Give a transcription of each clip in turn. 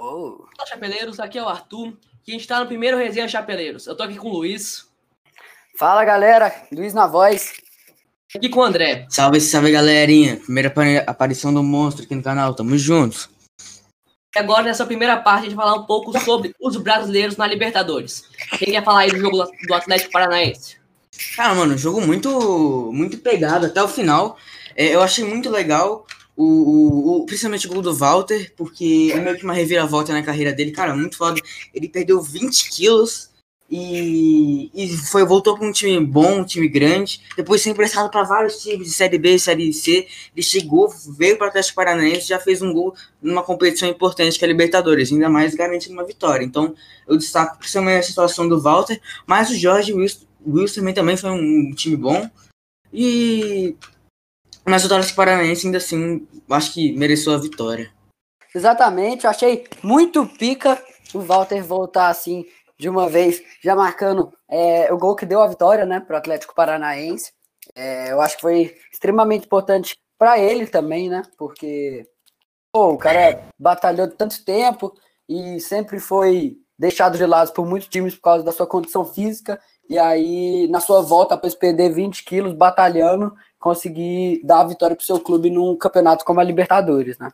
Olá, Chapeleiros, aqui é o Arthur, que a gente tá no primeiro Resenha Chapeleiros. Eu tô aqui com o Luiz. Fala, galera, Luiz na voz. Aqui com o André. Salve, salve, galerinha. Primeira aparição do monstro aqui no canal, tamo juntos. E agora, nessa primeira parte, a gente vai falar um pouco sobre os brasileiros na Libertadores. Quem quer falar aí do jogo do Atlético Paranaense? Cara, mano, jogo muito pegado até o final. Eu achei muito legal. Principalmente o gol do Walter, porque é meio que uma reviravolta na carreira dele, cara, muito foda. Ele perdeu 20 quilos e voltou para um time bom, um time grande. Depois foi emprestado para vários times de Série B, Série C. Ele chegou, veio para o Atlético Paranaense, já fez um gol numa competição importante que é a Libertadores, ainda mais garantindo uma vitória. Então, eu destaco principalmente a situação do Walter, mas o Jorge Wilson também foi um time bom. Mas o Atlético Paranaense, ainda assim, acho que mereceu a vitória. Exatamente, eu achei muito pica o Walter voltar assim, de uma vez, já marcando o gol que deu a vitória, né, para o Atlético Paranaense. Eu acho que foi extremamente importante para ele também, né, porque o cara batalhou tanto tempo e sempre foi deixado de lado por muitos times por causa da sua condição física. E aí, na sua volta, após perder 20 quilos, batalhando, conseguir dar a vitória pro seu clube num campeonato como a Libertadores, né?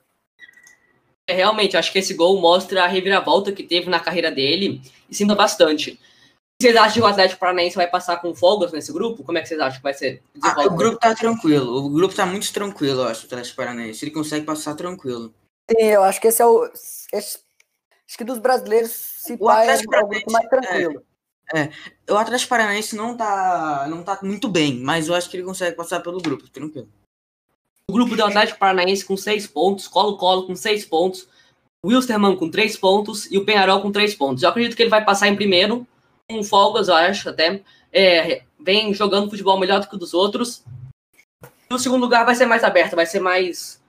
Realmente, acho que esse gol mostra a reviravolta que teve na carreira dele e sinta bastante. Vocês acham que o Atlético Paranaense vai passar com folgas nesse grupo? Como é que vocês acham que vai ser? O grupo tá tranquilo. O grupo tá muito tranquilo, eu acho, o Atlético Paranaense. Ele consegue passar tranquilo. Sim, eu acho que esse é o... Acho que dos brasileiros, se faz o grupo mais tranquilo. O Atlético Paranaense não tá muito bem, mas eu acho que ele consegue passar pelo grupo, tranquilo. O grupo do Atlético Paranaense com 6 pontos, Colo-Colo com 6 pontos, o Wilstermann com 3 pontos e o Peñarol com 3 pontos. Eu acredito que ele vai passar em primeiro, com folgas, eu acho, até. Vem jogando futebol melhor do que o dos outros. E o segundo lugar vai ser mais aberto, vai ser mais...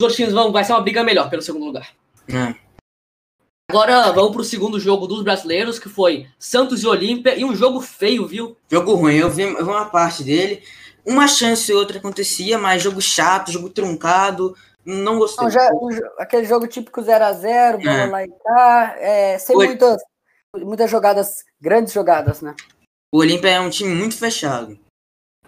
Os outros times vai ser uma briga melhor pelo segundo lugar. Agora vamos pro segundo jogo dos brasileiros, que foi Santos e Olímpia, e um jogo feio, viu? Jogo ruim, eu vi uma parte dele, uma chance e outra acontecia, mas jogo chato, jogo truncado, não gostei. Não, aquele jogo típico 0x0, bola lá e cá, sem muitas jogadas, grandes jogadas, né? O Olímpia é um time muito fechado.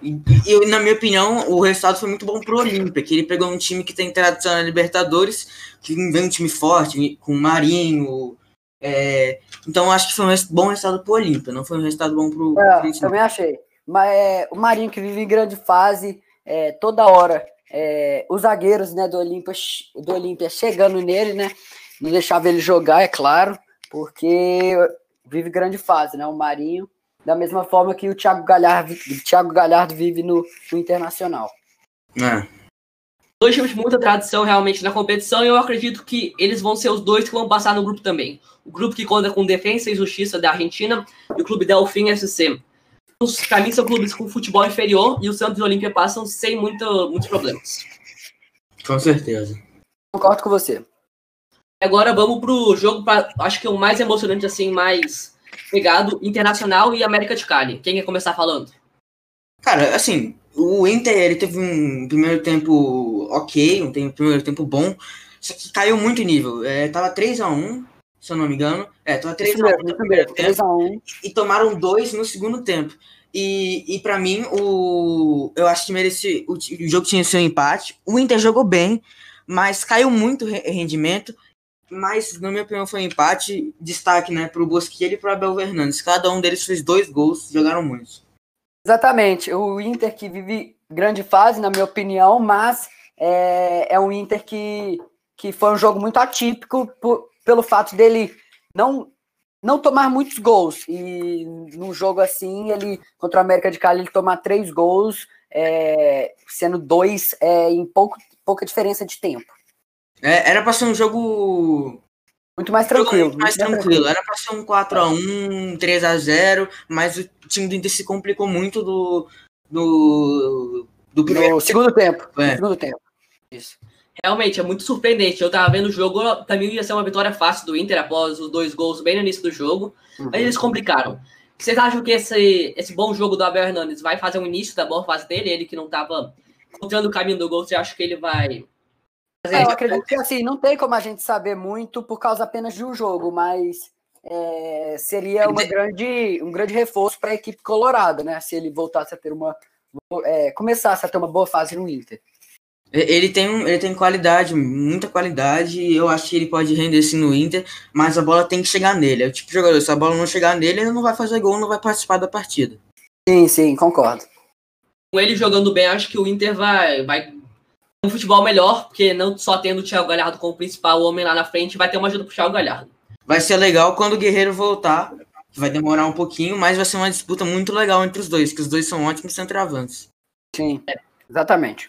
E na minha opinião, o resultado foi muito bom pro Olímpia, que ele pegou um time que tem tradição na Libertadores, que vem um time forte, com o Marinho. Então, acho que foi um bom resultado pro Olímpia, não foi um resultado bom pro... também achei. Mas o Marinho, que vive em grande fase, toda hora, os zagueiros, né, do Olímpia chegando nele, né, não deixava ele jogar, é claro, porque vive grande fase, né, o Marinho. Da mesma forma que o Thiago Galhardo vive no Internacional. Dois times de muita tradição realmente na competição, e eu acredito que eles vão ser os dois que vão passar no grupo também. O grupo que conta com Defensa e Justiça da Argentina e o clube Delfim SC. Os caminhos são clubes com futebol inferior e o Santos e o Olímpia passam sem muitos problemas. Com certeza. Concordo com você. Agora vamos pro jogo, acho que é o mais emocionante, assim, mais... pegado, Internacional e América de Cali. Quem quer começar falando? Cara, assim, o Inter, ele teve um primeiro tempo ok, um primeiro tempo bom, só que caiu muito o nível. Tava 3x1, se eu não me engano. Tava 3x1 no primeiro tempo. E tomaram 2 no segundo tempo. E pra mim, eu acho que merecia, o jogo tinha seu empate. O Inter jogou bem, mas caiu muito o rendimento. Mas, na minha opinião, foi um empate. Destaque, né, para o Bosquilha e para o Abel Hernandes. Cada um deles fez 2 gols, jogaram muito. Exatamente. O Inter, que vive grande fase, na minha opinião, mas é um Inter que foi um jogo muito atípico pelo fato dele não tomar muitos gols. E num jogo assim, ele contra o América de Cali, ele tomar 3 gols, sendo 2 em pouca diferença de tempo. Era pra ser um jogo... muito mais tranquilo. Era pra ser um 4x1, 3x0, mas o time do Inter se complicou muito do primeiro... No segundo tempo. Isso. Realmente, é muito surpreendente. Eu tava vendo o jogo, pra mim ia ser uma vitória fácil do Inter após os 2 gols bem no início do jogo, mas eles complicaram. Vocês acham que esse bom jogo do Abel Hernandes vai fazer um início da boa fase dele? Ele que não tava encontrando o caminho do gol, você acha que ele vai... Eu acredito que assim, não tem como a gente saber muito por causa apenas de um jogo, mas seria um grande reforço para a equipe colorada, né? Se ele voltasse a ter começasse a ter uma boa fase no Inter. Ele tem qualidade, muita qualidade, e eu acho que ele pode render sim no Inter, mas a bola tem que chegar nele. É o tipo de jogador, se a bola não chegar nele, ele não vai fazer gol, não vai participar da partida. Sim, concordo. Com ele jogando bem, acho que o Inter vai ter um futebol melhor, porque não só tendo o Thiago Galhardo como principal homem lá na frente, vai ter uma ajuda pro Thiago Galhardo. Vai ser legal quando o Guerreiro voltar, que vai demorar um pouquinho, mas vai ser uma disputa muito legal entre os dois, que os dois são ótimos centroavantes. Sim, exatamente.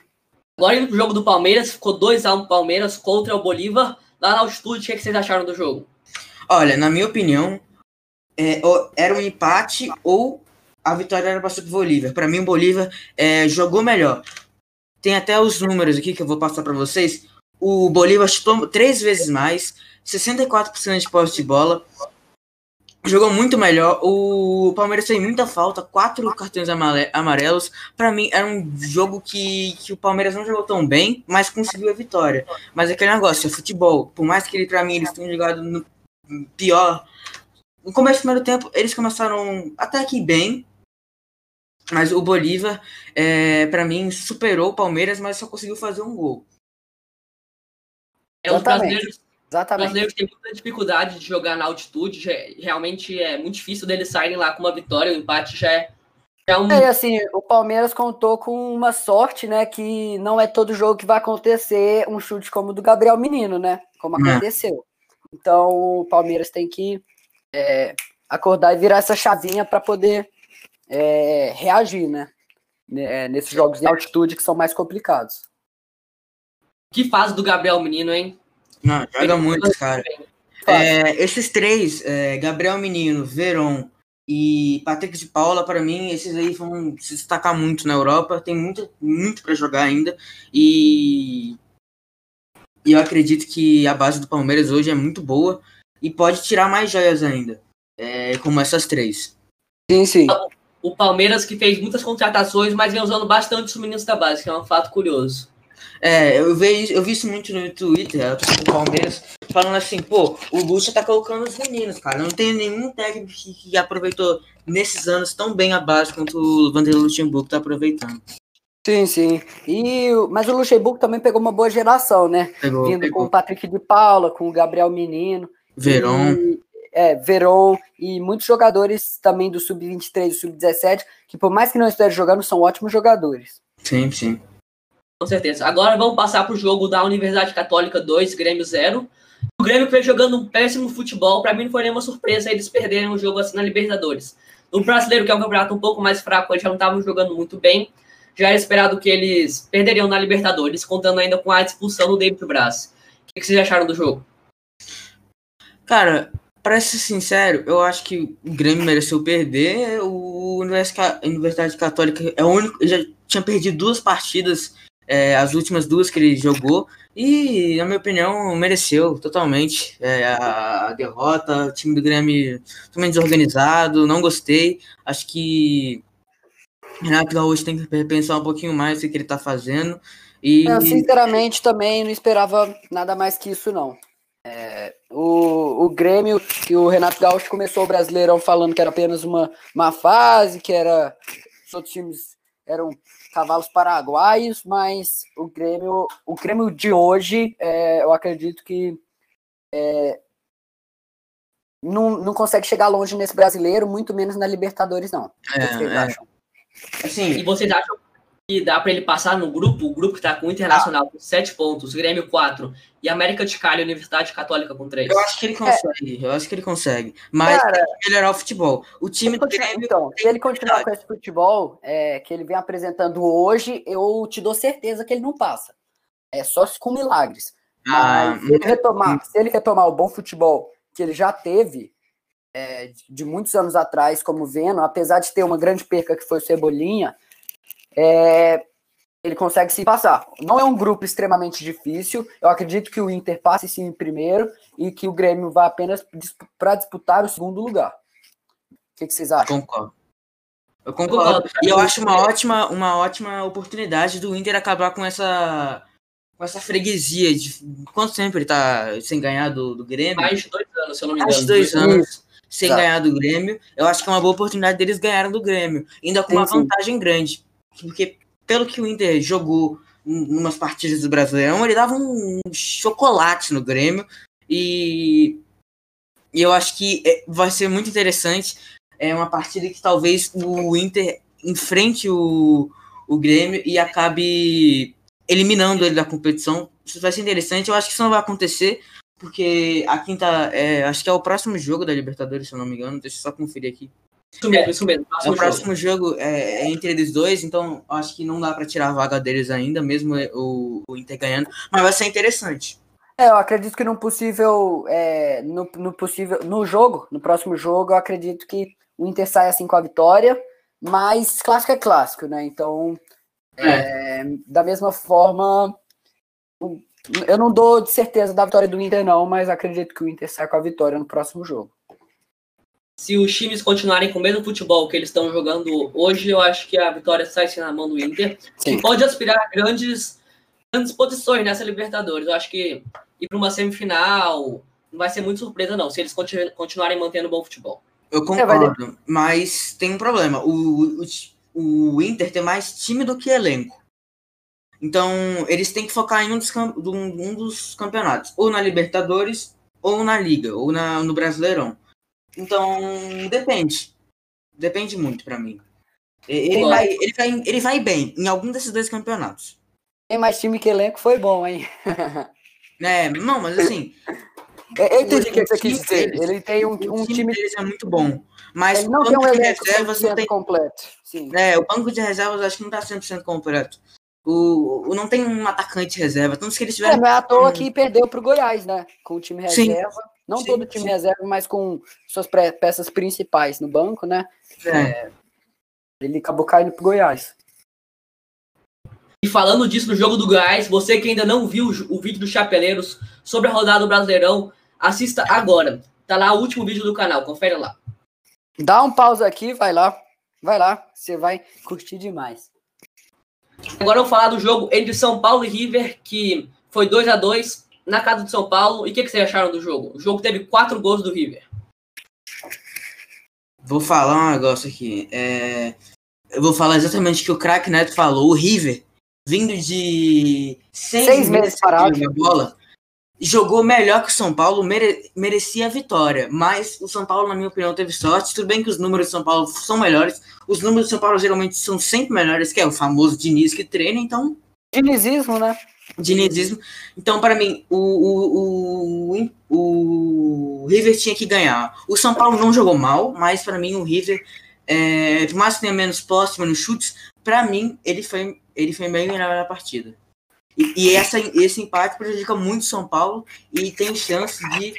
Agora indo pro jogo do Palmeiras, ficou 2-1 Palmeiras contra o Bolívar. Lá na altitude, o que vocês acharam do jogo? Olha, na minha opinião, era um empate ou a vitória era para ser pro Bolívar. Para mim, o Bolívar jogou melhor. Tem até os números aqui que eu vou passar para vocês. O Bolívar chutou 3 vezes mais, 64% de posse de bola. Jogou muito melhor. O Palmeiras fez muita falta, 4 cartões amarelos. Para mim, era um jogo que o Palmeiras não jogou tão bem, mas conseguiu a vitória. Mas aquele negócio, é futebol. Por mais que eles tenham jogado no pior. No começo do primeiro tempo, eles começaram até que bem. Mas o Bolívar, para mim, superou o Palmeiras, mas só conseguiu fazer um gol. Exatamente. Os brasileiros têm muita dificuldade de jogar na altitude, realmente é muito difícil deles saírem lá com uma vitória, o empate já é um... assim, o Palmeiras contou com uma sorte, né, que não é todo jogo que vai acontecer um chute como o do Gabriel Menino, né, como aconteceu. Então, o Palmeiras tem que acordar e virar essa chavinha para poder reagir, né, nesses jogos de altitude que são mais complicados. Que fase do Gabriel Menino, hein? Não, joga muito, cara. Esses 3, Gabriel Menino, Veron e Patrick de Paula, para mim, esses aí vão se destacar muito na Europa. Tem muito para jogar ainda. E eu acredito que a base do Palmeiras hoje é muito boa e pode tirar mais joias ainda, como essas 3. Sim. O Palmeiras que fez muitas contratações, mas vem usando bastante os meninos da base, que é um fato curioso. Eu vi isso muito no Twitter, do Palmeiras, falando assim, pô, o Lúcio tá colocando os meninos, cara. Não tem nenhum técnico que aproveitou nesses anos tão bem a base quanto o Vanderlei Luxemburgo tá aproveitando. Sim. Mas o Luxemburgo também pegou uma boa geração, né? Vindo com o Patrick de Paula, com o Gabriel Menino. Veron e muitos jogadores também do Sub-23 e Sub-17, que por mais que não estejam jogando, são ótimos jogadores. Sim. Com certeza. Agora vamos passar para o jogo da Universidade Católica 2, Grêmio 0. O Grêmio que vem jogando um péssimo futebol. Para mim não foi nenhuma surpresa eles perderem um jogo assim na Libertadores. No Brasileiro, que é um campeonato um pouco mais fraco, eles já não estavam jogando muito bem. Já era esperado que eles perderiam na Libertadores, contando ainda com a expulsão do David Braz. O que vocês acharam do jogo? Cara, para ser sincero, eu acho que o Grêmio mereceu perder. O Universidade Católica é o único... Ele já tinha perdido 2 partidas... as últimas 2 que ele jogou, e, na minha opinião, mereceu totalmente a derrota. O time do Grêmio totalmente desorganizado, não gostei. Acho que Renato Gaúcho tem que repensar um pouquinho mais o que ele está fazendo. Eu, sinceramente, também não esperava nada mais que isso, não. O Grêmio e o Renato Gaúcho começou o Brasileirão falando que era apenas uma fase, que era os outros times eram cavalos paraguaios, mas o Grêmio de hoje, eu acredito que não consegue chegar longe nesse brasileiro, muito menos na Libertadores, não. Vocês acham? Assim, e vocês acham que dá para ele passar no grupo? O grupo que está com o Internacional com 7 pontos, Grêmio 4 e América de Cali, Universidade Católica com 3. Eu acho que ele consegue, mas cara, tem que melhorar o futebol. O time do Grêmio... Então, se ele continuar com esse futebol que ele vem apresentando hoje, eu te dou certeza que ele não passa. É só com milagres. Mas se ele retomar o bom futebol que ele já teve de muitos anos atrás, como Venom, apesar de ter uma grande perca que foi o Cebolinha, ele consegue se passar. Não é um grupo extremamente difícil. Eu acredito que o Inter passe sim em primeiro e que o Grêmio vá apenas para disputar o segundo lugar. O que vocês acham? Eu concordo. E eu acho uma ótima oportunidade do Inter acabar com essa com essa freguesia de quanto tempo ele tá sem ganhar do Grêmio? Mais de 2 anos, se eu não me engano. Mais de 2 anos sem ganhar do Grêmio. Eu acho que é uma boa oportunidade deles ganharem do Grêmio. Ainda com uma vantagem grande. Porque pelo que o Inter jogou umas partidas do Brasileirão, ele dava um chocolate no Grêmio. E eu acho que vai ser muito interessante. É uma partida que talvez o Inter enfrente o Grêmio e acabe eliminando ele da competição. Isso vai ser interessante. Eu acho que isso não vai acontecer, porque a quinta... acho que é o próximo jogo da Libertadores, se eu não me engano. Deixa eu só conferir aqui. Isso mesmo. O próximo jogo é entre eles dois, então acho que não dá para tirar a vaga deles ainda, mesmo o Inter ganhando. Mas vai ser interessante. Eu acredito que no próximo jogo, eu acredito que o Inter sai assim com a vitória, mas clássico é clássico, né? Então, da mesma forma, eu não dou de certeza da vitória do Inter não, mas acredito que o Inter sai com a vitória no próximo jogo. Se os times continuarem com o mesmo futebol que eles estão jogando hoje, eu acho que a vitória sai sem na mão do Inter, que pode aspirar a grandes posições nessa Libertadores. Eu acho que ir para uma semifinal não vai ser muito surpresa não, se eles continuarem mantendo bom futebol. Eu concordo, mas tem um problema. O Inter tem mais time do que elenco. Então, eles têm que focar em um dos campeonatos. Ou na Libertadores, ou na Liga, ou no Brasileirão. Então, depende. Depende muito pra mim. Ele vai bem em algum desses dois campeonatos. Tem mais time que elenco, foi bom, hein? Não, mas assim... Eu entendi o que você quis dizer. Ele tem um time que é muito bom. Mas não tem um elenco 100% completo. Sim. O banco de reservas acho que não está 100% completo. Não tem um atacante reserva. Então, se eles tiverem... Não é à toa que perdeu para o Goiás, né? Com o time reserva. Sim. Não todo o time reserva, mas com suas peças principais no banco, né? Ele acabou caindo para o Goiás. E falando disso no jogo do Goiás, você que ainda não viu o vídeo dos Chapeleiros sobre a rodada do Brasileirão, assista agora. Tá lá o último vídeo do canal, confere lá. Dá um pausa aqui, vai lá, você vai curtir demais. Agora eu vou falar do jogo entre São Paulo e River, que foi 2-2 na casa de São Paulo. E o que vocês acharam do jogo? O jogo teve 4 gols do River. Vou falar um negócio aqui. Eu vou falar exatamente o que o craque Neto falou. O River, vindo de 6 meses parado de bola, jogou melhor que o São Paulo, merecia a vitória, mas o São Paulo, na minha opinião, teve sorte. Tudo bem que os números do São Paulo são melhores, os números do São Paulo geralmente são sempre melhores, que é o famoso Diniz que treina, então... Dinizismo, né? Dinizismo. Então, para mim, o River tinha que ganhar. O São Paulo não jogou mal, mas para mim o River, por mais que tenha menos posse, menos chutes, para mim ele foi bem melhor na partida. E esse empate prejudica muito o São Paulo e tem chance de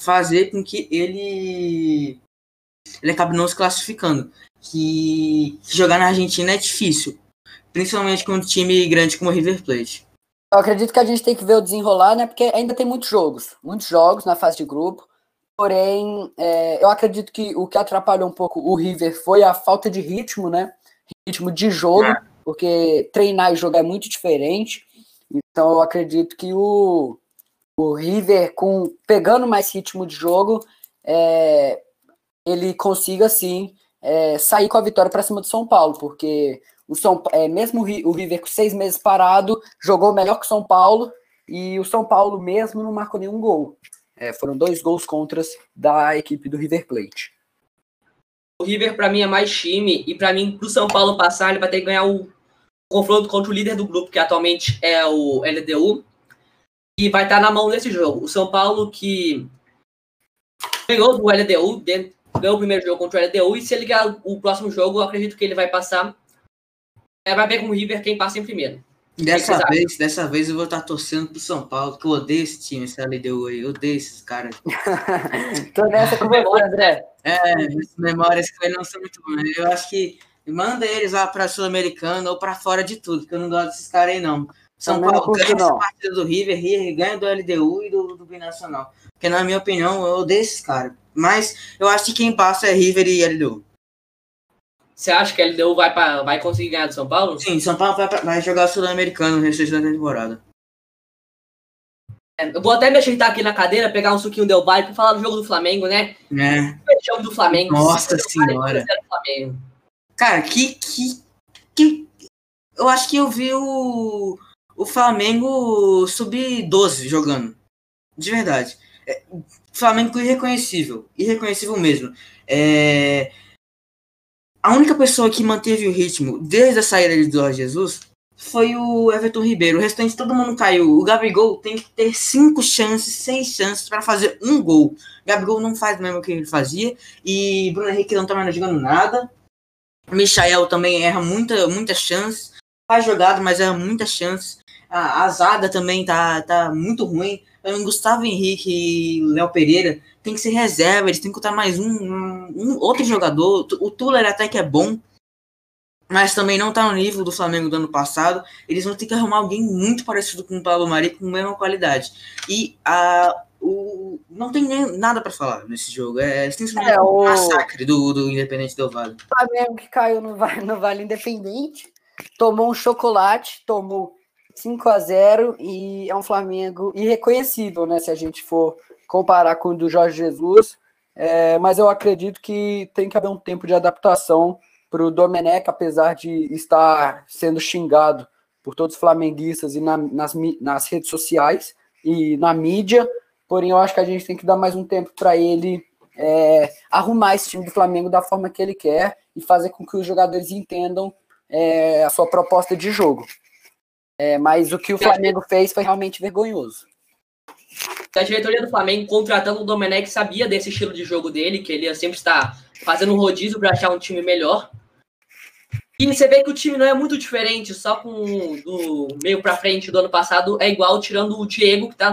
fazer com que ele acabe não se classificando. Que jogar na Argentina é difícil, principalmente com um time grande como o River Plate. Eu acredito que a gente tem que ver o desenrolar, né? Porque ainda tem muitos jogos na fase de grupo. Porém, eu acredito que o que atrapalhou um pouco o River foi a falta de ritmo, né? Ritmo de jogo. Porque treinar e jogar é muito diferente, então eu acredito que o River, pegando mais ritmo de jogo, ele consiga, sim, sair com a vitória para cima do São Paulo, porque mesmo o River com 6 meses parado, jogou melhor que o São Paulo, e o São Paulo mesmo não marcou nenhum gol. Foram 2 gols contras da equipe do River Plate. O River, para mim, é mais time, e para mim, pro São Paulo passar, ele vai ter que ganhar o confronto contra o líder do grupo, que atualmente é o LDU, e vai estar na mão desse jogo. O São Paulo que ganhou do LDU, ganhou o primeiro jogo contra o LDU, e se ele ganhar o próximo jogo, eu acredito que ele vai passar. Vai ver com o River quem passa em primeiro. Dessa vez eu vou estar torcendo pro São Paulo, que eu odeio esse time, esse LDU aí, eu odeio esses caras. Tô nessa com memória, André. Memórias que não são muito boas. Eu acho que manda eles lá pra Sul-Americana ou pra fora de tudo, porque eu não gosto desses caras aí, não. São Paulo ganha essa partida do River, ganha do LDU e do Binacional. Porque, na minha opinião, eu odeio esses caras. Mas eu acho que quem passa é River e LDU. Você acha que a LDU vai conseguir ganhar do São Paulo? Sim, São Paulo vai jogar Sul-Americano no restante da temporada. Eu vou até me ajeitar aqui na cadeira, pegar um suquinho del Valle pra falar do jogo do Flamengo, né? É. O jogo do Flamengo. Nossa senhora. Flamengo. Cara, que... Eu acho que eu vi o Flamengo sub-12 jogando. De verdade. Flamengo irreconhecível. Irreconhecível mesmo. A única pessoa que manteve o ritmo desde a saída de Jorge Jesus foi o Everton Ribeiro. O restante todo mundo caiu. O Gabigol tem que ter 6 chances para fazer um gol. O Gabigol não faz mesmo o que ele fazia. E Bruno Henrique não tá mais jogando nada. O Michael também erra muitas chances. Faz jogado, mas erra muitas chances. A zaga também tá muito ruim. O Gustavo Henrique e o Léo Pereira tem que ser reserva. Eles têm que botar mais um outro jogador. O Thuram até que é bom, mas também não tá no nível do Flamengo do ano passado. Eles vão ter que arrumar alguém muito parecido com o Pablo Mari, com a mesma qualidade. E não tem nem nada para falar nesse jogo. É simplesmente um massacre do Independiente del Valle. O Flamengo que caiu no Vale Independente, tomou um chocolate, tomou 5-0 e é um Flamengo irreconhecível, né? Se a gente for comparar com o do Jorge Jesus. Mas eu acredito que tem que haver um tempo de adaptação para o Domenech, apesar de estar sendo xingado por todos os flamenguistas e nas redes sociais e na mídia, porém eu acho que a gente tem que dar mais um tempo para ele arrumar esse time do Flamengo da forma que ele quer e fazer com que os jogadores entendam a sua proposta de jogo. Mas o que o Flamengo fez foi realmente vergonhoso. A diretoria do Flamengo, contratando o Domenech, sabia desse estilo de jogo dele, que ele ia sempre estar fazendo um rodízio para achar um time melhor. E você vê que o time não é muito diferente, só com do meio para frente do ano passado é igual, tirando o Diego, que tá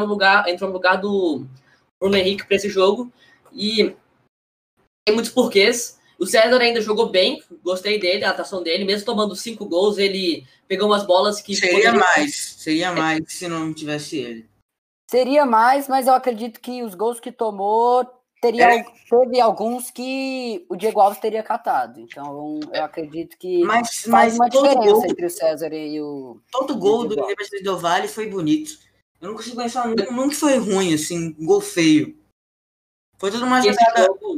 entrou no lugar do Bruno Henrique para esse jogo. E tem muitos porquês. O César ainda jogou bem, gostei dele, a atuação dele, mesmo tomando 5 gols, ele pegou umas bolas que... Seria mais se não tivesse ele. Seria mais, mas eu acredito que os gols que tomou, teve alguns que o Diego Alves teria catado. Então, eu acredito que faz uma diferença entre o César e o... Todo gol do Universidade del Valle foi bonito. Eu não consigo pensar num que foi ruim, assim, um gol feio. Foi toda uma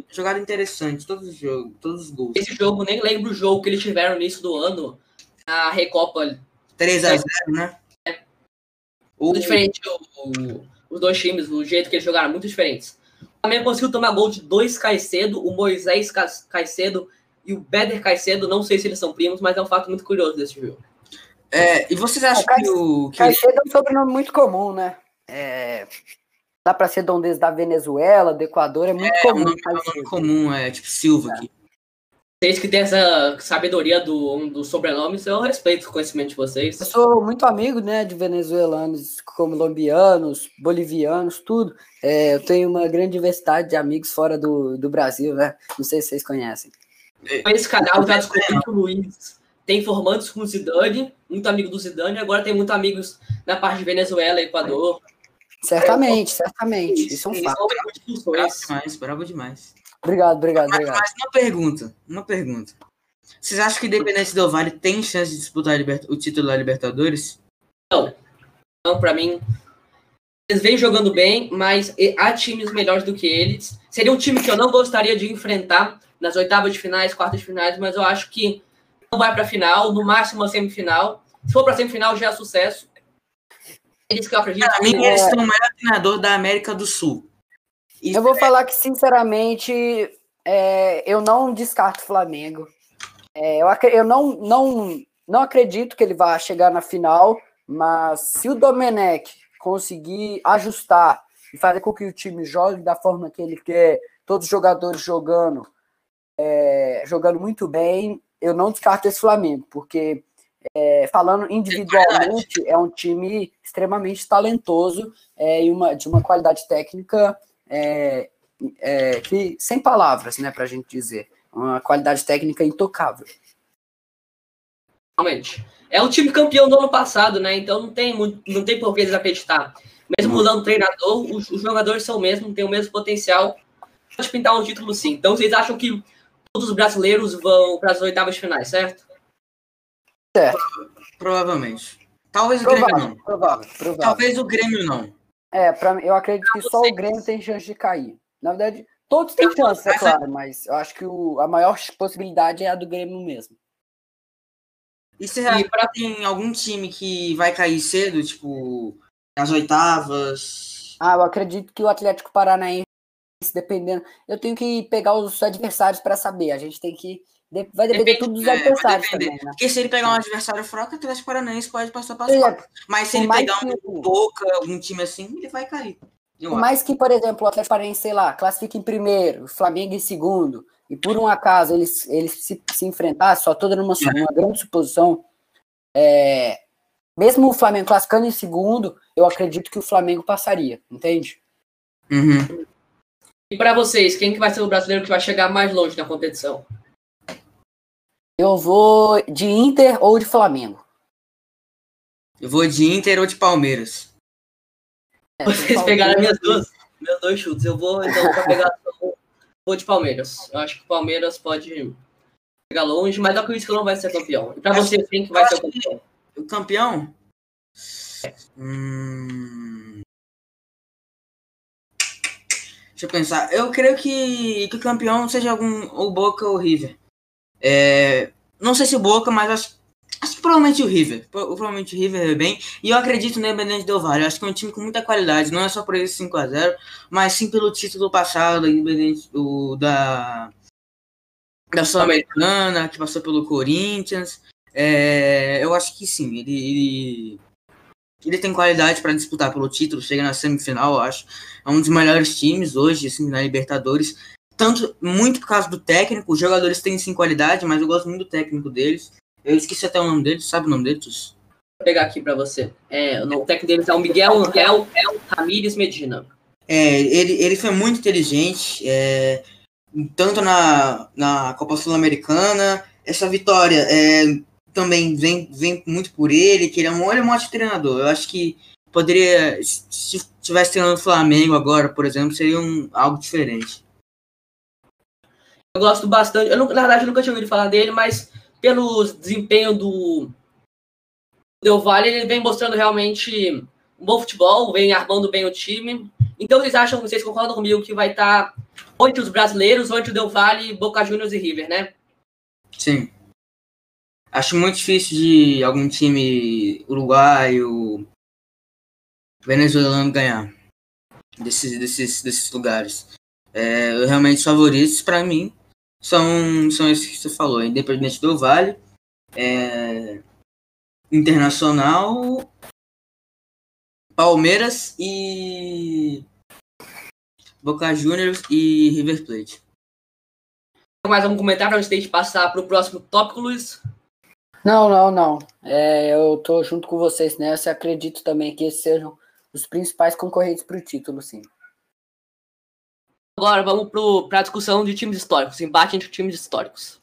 jogada interessante, todos os gols. Esse jogo, nem lembro o jogo que eles tiveram no início do ano, na Recopa. 3-0, né? Muito diferente os dois times, o jeito que eles jogaram, muito diferentes. O Flamengo conseguiu tomar gol de 2 Caicedo, o Moisés Caicedo e o Béder Caicedo. Não sei se eles são primos, mas é um fato muito curioso desse jogo. E vocês acham que Caicedo é um sobrenome muito comum, né? Dá pra ser holandês da Venezuela, do Equador, é muito comum. É tipo Silva aqui. Vocês que têm essa sabedoria do sobrenome, eu respeito o conhecimento de vocês. Eu sou muito amigo, né, de venezuelanos, colombianos, bolivianos, tudo. Eu tenho uma grande diversidade de amigos fora do Brasil, né? Não sei se vocês conhecem. Esse canal está descobrindo o Luiz. Tem formantes com o Zidane, muito amigo do Zidane, agora tem muitos amigos na parte de Venezuela, Equador. Certamente. Isso é um fato. Bravo demais. Obrigado. Mas uma pergunta. Vocês acham que o Independiente del Valle tem chance de disputar o título da Libertadores? Não, pra mim, eles vêm jogando bem, mas há times melhores do que eles. Seria um time que eu não gostaria de enfrentar nas oitavas de finais, quartas de finais, mas eu acho que não vai pra final, no máximo a semifinal. Se for pra semifinal, já é sucesso. Eles que eu acredito. Pra mim, eles são o melhor treinador da América do Sul. Eu vou falar que, sinceramente, eu não descarto o Flamengo. Eu não acredito que ele vá chegar na final, mas se o Domenech conseguir ajustar e fazer com que o time jogue da forma que ele quer, todos os jogadores jogando muito bem, eu não descarto esse Flamengo, porque falando individualmente, é um time extremamente talentoso e de uma qualidade técnica... que sem palavras, né, pra gente dizer, uma qualidade técnica intocável. Realmente. É o time campeão do ano passado, né? Então não tem por que desacreditar. Mesmo mudando o treinador, os jogadores são o mesmo, tem o mesmo potencial. Pode pintar um título, sim. Então vocês acham que os brasileiros vão para as oitavas finais, certo? Certo. Provavelmente. Talvez o Grêmio não. Provável. Talvez o Grêmio não. É, eu acredito que só o Grêmio tem chance de cair. Na verdade, todos têm chance, é claro, mas eu acho que a maior possibilidade é a do Grêmio mesmo. E será que tem algum time que vai cair cedo, tipo, nas oitavas? Ah, eu acredito que o Atlético Paranaense, dependendo... Eu tenho que pegar os adversários para saber. A gente tem que... Vai depender tudo dos adversários também, né? Porque se ele pegar um adversário fraco, o Atlético Paranaense pode passar para as quartas. Mas se ele pegar um Boca, algum time assim, ele vai cair. Mas que, por exemplo, o Atlético Paranaense, sei lá, classifica em primeiro, o Flamengo em segundo, e por um acaso eles se enfrentassem, só toda numa grande suposição, mesmo o Flamengo classificando em segundo, eu acredito que o Flamengo passaria, entende? Uhum. E para vocês, quem que vai ser o brasileiro que vai chegar mais longe na competição? Eu vou de Inter ou de Flamengo? Eu vou de Inter ou de Palmeiras. Vocês pegaram meus dois chutes. Eu vou, então, para pegar... Vou de Palmeiras. Eu acho que o Palmeiras pode chegar longe, mas eu acredito que não vai ser campeão. E pra você, quem que vai ser o campeão? O campeão? É. Deixa eu pensar. Eu creio que o campeão seja algum ou Boca ou River. Não sei se o Boca, mas acho que provavelmente o River. Provavelmente o River é bem. E eu acredito no Independiente del Valle. Acho que é um time com muita qualidade. Não é só por esse 5-0, mas sim pelo título passado da Sul-Americana, que passou pelo Corinthians. Eu acho que sim. Ele tem qualidade para disputar pelo título. Chega na semifinal, eu acho. É um dos melhores times hoje, assim, na Libertadores. Tanto, muito por causa do técnico. Os jogadores têm sim qualidade, mas eu gosto muito do técnico deles. Eu esqueci até o nome deles, sabe o nome deles? Vou pegar aqui pra você. O técnico deles é o Miguel Ramírez Medina. Ele foi muito inteligente, tanto na Copa Sul-Americana. Essa vitória também vem muito por ele, que ele é um ótimo treinador. Eu acho que poderia, se estivesse treinando o Flamengo agora, por exemplo, seria algo diferente. Eu gosto bastante. Na verdade, eu nunca tinha ouvido falar dele, mas pelo desempenho do Del Valle, ele vem mostrando realmente um bom futebol, vem armando bem o time. Então, vocês concordam comigo que vai estar ou entre os brasileiros, ou entre o Del Valle, Boca Juniors e River, né? Sim. Acho muito difícil de algum time uruguaio, venezuelano ganhar desses lugares. Realmente os favoritos para mim são esses que você falou, Independiente del Valle, Internacional, Palmeiras e Boca Juniors e River Plate. Mais algum comentário antes de passar para o próximo tópico, Luiz? Não. Eu tô junto com vocês nessa, acredito também que esses sejam os principais concorrentes para o título, sim. Agora vamos para a discussão de times históricos, embate entre times históricos.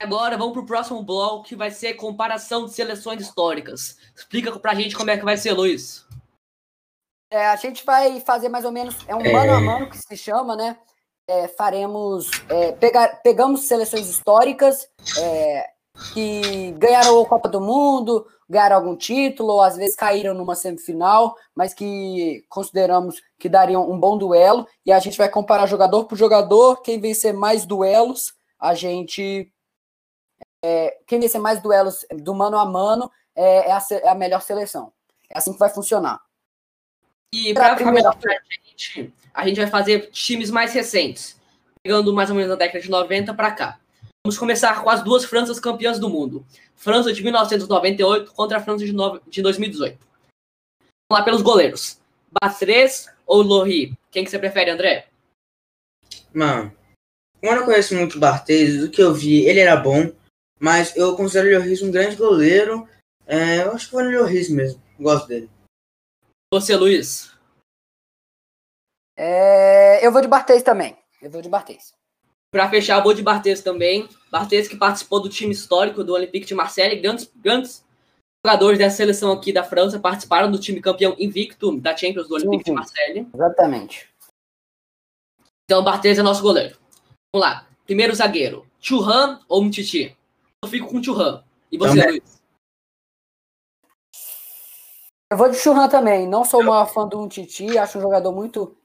Agora vamos para o próximo bloco, que vai ser comparação de seleções históricas. Explica para a gente como é que vai ser, Luiz. A gente vai fazer mais ou menos, mano a mano que se chama, né? Pegamos seleções históricas, que ganharam a Copa do Mundo, ganharam algum título, ou às vezes caíram numa semifinal, mas que consideramos que dariam um bom duelo, e a gente vai comparar jogador por jogador, quem vencer mais duelos do mano a mano é a melhor seleção. É assim que vai funcionar. E para a gente vai fazer times mais recentes, pegando mais ou menos na década de 90 para cá. Vamos começar com as duas Franças campeãs do mundo. França de 1998 contra a França de 2018. Vamos lá pelos goleiros. Barthez ou Lorry? Quem que você prefere, André? Mano, como eu não conheço muito o Barthez, do que eu vi, ele era bom. Mas eu considero o Lorry um grande goleiro. Eu acho que foi o Lorry mesmo. Gosto dele. Você, Luiz? Eu vou de Barthez também. Para fechar, eu vou de Barthez também. Barthez que participou do time histórico do Olympique de Marseille. Grandes jogadores dessa seleção aqui da França participaram do time campeão invicto da Champions do Olympique de Marseille. Exatamente. Então, Barthez é nosso goleiro. Vamos lá. Primeiro zagueiro, Thuram ou Mtiti? Eu fico com Thuram. E você, também. Luiz? Eu vou de Thuram também. Não sou o maior fã do Mtiti. Acho um jogador muito...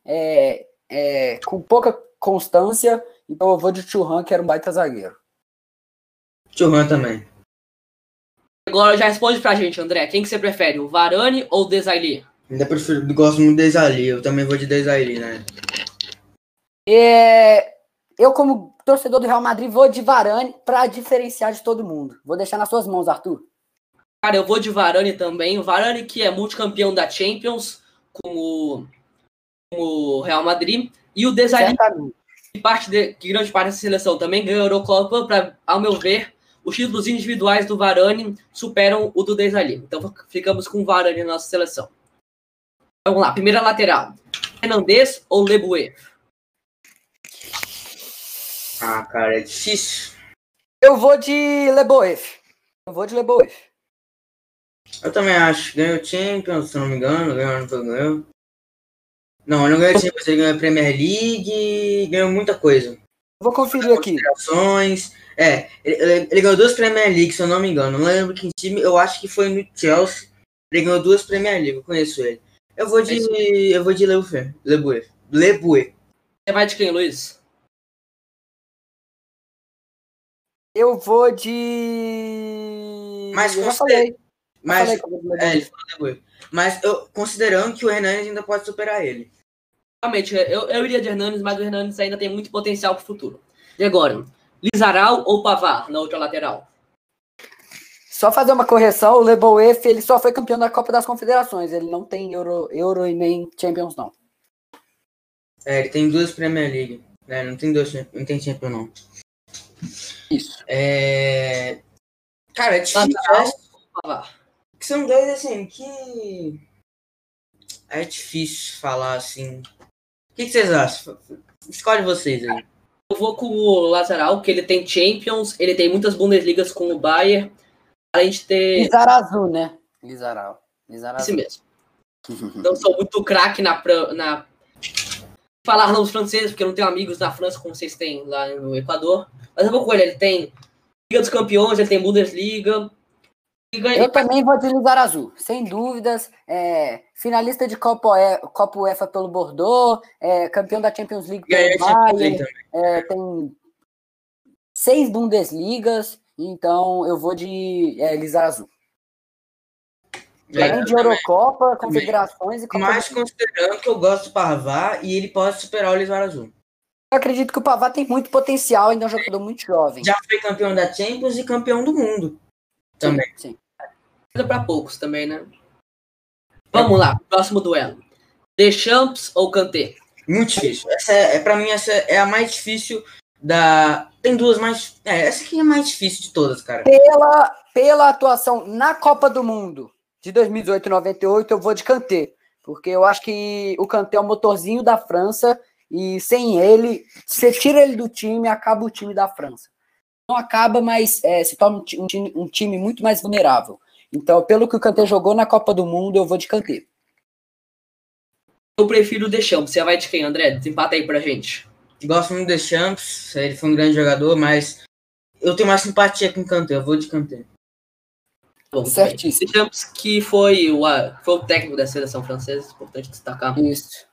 com pouca constância. Então, eu vou de Thuram, que era um baita zagueiro. Thuram também. Agora já responde pra gente, André. Quem que você prefere, o Varane ou o Desailly? Ainda prefiro, gosto muito de Desailly. Eu também vou de Desailly, né? Eu, como torcedor do Real Madrid, vou de Varane pra diferenciar de todo mundo. Vou deixar nas suas mãos, Arthur. Cara, eu vou de Varane também. O Varane, que é multicampeão da Champions com o Real Madrid. E o Desailly, que grande parte dessa seleção também ganhou a Eurocopa, ao meu ver. Os títulos individuais do Varane superam o do Desailly. Então, ficamos com o Varane na nossa seleção. Vamos lá. Primeira lateral. Fernandes ou Leboeuf? Ah, cara, é difícil. Eu vou de Leboeuf. Eu também acho. Ganhou o Champions, se não me engano. Não, eu não ganhei o Champions. Ele ganhou a Premier League. Ganhou muita coisa. Vou conferir aqui. Ele ganhou 2 Premier League, se eu não me engano. Não lembro que time, eu acho que foi no Chelsea. Ele ganhou 2 Premier League, eu conheço ele. Eu vou de Leboeuf. Você vai de quem, Luiz? Eu vou de... Mas eu considerando que o Hernandes ainda pode superar ele. Realmente, eu iria de Hernandes, mas o Hernandes ainda tem muito potencial pro futuro. E agora, Lizarazu ou Pavard na outra lateral? Só fazer uma correção, o Leboeuf, ele só foi campeão da Copa das Confederações, ele não tem Euro e nem Champions, não. Ele tem 2 Premier League, né? Não tem Champions, não. Isso. Cara, é difícil. Que são dois, assim, que... É difícil falar, assim... O que vocês acham? Escolhe vocês aí. Eu vou com o lateral, que ele tem Champions, ele tem muitas Bundesligas com o Bayern, além de ter... Lizarazu, né? Lizarazu. Esse mesmo. Não sou muito craque na... Falar nomes franceses, porque eu não tenho amigos na França, como vocês têm lá no Equador. Mas eu vou com ele, ele tem Liga dos Campeões, ele tem Bundesliga... Eu também vou de Lizarazu, sem dúvidas. Finalista de Copa UEFA pelo Bordeaux, campeão da Champions League pelo Bayern, tem 6 Bundesligas, então eu vou de Lizarazu. Além de Eurocopa, Confederações e Copa. Mas considerando que eu gosto do Pavard e ele pode superar o Lizarazu. Eu acredito que o Pavard tem muito potencial, ainda é um jogador muito jovem. Já foi campeão da Champions e campeão do mundo. Também. Sim. Coisa pra poucos também, né? Vamos lá, próximo duelo. Deschamps ou Kanté? Muito difícil. Pra mim, essa é a mais difícil da... Tem duas mais... essa aqui é a mais difícil de todas, cara. Pela atuação na Copa do Mundo de 2018 e 98, eu vou de Kanté. Porque eu acho que o Kanté é o motorzinho da França e sem ele, você tira ele do time, acaba o time da França. Não acaba, mas se torna um time muito mais vulnerável. Então, pelo que o Kanté jogou na Copa do Mundo, eu vou de Kanté. Eu prefiro o Deschamps. Você vai de quem, André? Desempata aí pra gente. Gosto muito do Deschamps. Ele foi um grande jogador, mas eu tenho mais simpatia com o Kanté. Eu vou de Kanté. Bom, certíssimo. Deschamps, que foi o técnico da seleção francesa. Importante destacar. Isso.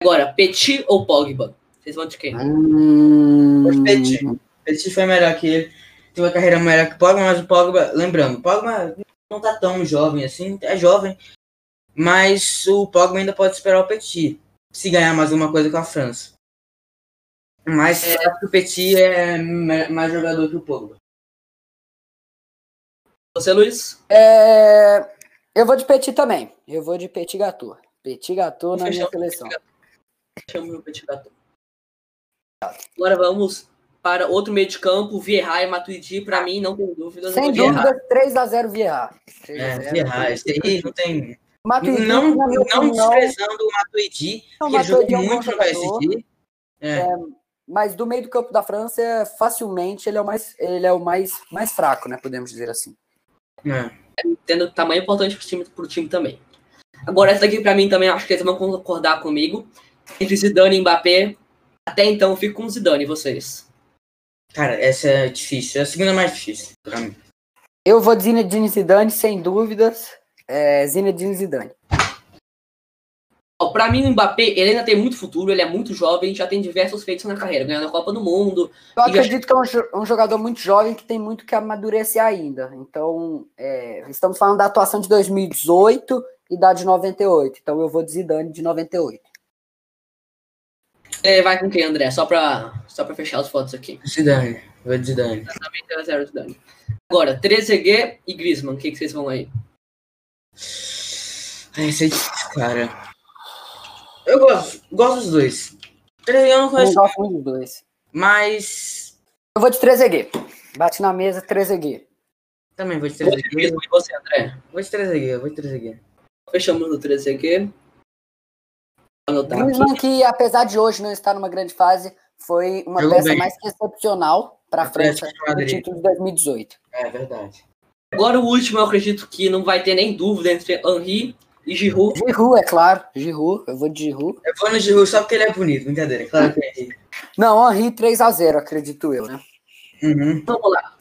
Agora, Petit ou Pogba? Vocês vão de quem? Petit. Ele foi melhor que ele, teve uma carreira melhor que o Pogba, mas o Pogba, lembrando, o Pogba não tá tão jovem assim, é jovem, mas o Pogba ainda pode esperar o Petit, se ganhar mais alguma coisa com a França. Mas acho que o Petit é mais jogador que o Pogba. Você, Luiz? Eu vou de Petit também, eu vou de Petit Gatô. Petit Gatô na minha seleção. Chamo o Petit Gatô. Agora vamos... Para outro meio de campo, Vieira e Matuidi, para mim, não tem dúvida. Sem dúvida, 3-0 Vieira. Vieira, esse aí não tem... Matuidi, não desprezando o Matuidi, que ele jogou muito no PSG. Mas do meio do campo da França, facilmente, ele é o mais fraco, né? Podemos dizer assim. tendo tamanho importante pro time também. Agora, essa daqui pra mim também, acho que eles vão concordar comigo. Entre Zidane e Mbappé, até então eu fico com Zidane, e vocês? Cara, essa é difícil. É a segunda mais difícil pra mim. Eu vou de Zinedine Zidane, sem dúvidas. Zinedine Zidane. Pra mim, o Mbappé, ele ainda tem muito futuro, ele é muito jovem, já tem diversos feitos na carreira, ganhando a Copa do Mundo. Eu acredito que é um jogador muito jovem que tem muito que amadurecer ainda. Então, estamos falando da atuação de 2018 e da de 98. Então, eu vou de Zidane de 98. Vai com quem, André? Só pra fechar as fotos aqui. Zidane. Vou de Zidane. Exatamente, 0 Zidane. Agora, Trezeguet e Griezmann, o que vocês vão aí? Esse é difícil, cara. Eu gosto dos dois. Trezeguet eu não conheço. Eu gosto muito dos dois. Mas... eu vou de Trezeguet. Bate na mesa, Trezeguet. Também vou de Trezeguet. E você, André? Vou de Trezeguet. Fechamos no Trezeguet. Griezmann, que apesar de hoje não estar numa grande fase, foi uma peça mais que excepcional para a França no título de 2018. É verdade. Agora o último, eu acredito que não vai ter nem dúvida entre Henry e Giroud. Giroud, é claro. Giroud, eu vou de Giroud. Eu vou no Giroud só porque ele é bonito, brincadeira. Claro que é Henry. Não, Henry 3-0, acredito eu, né? Uhum. Vamos lá.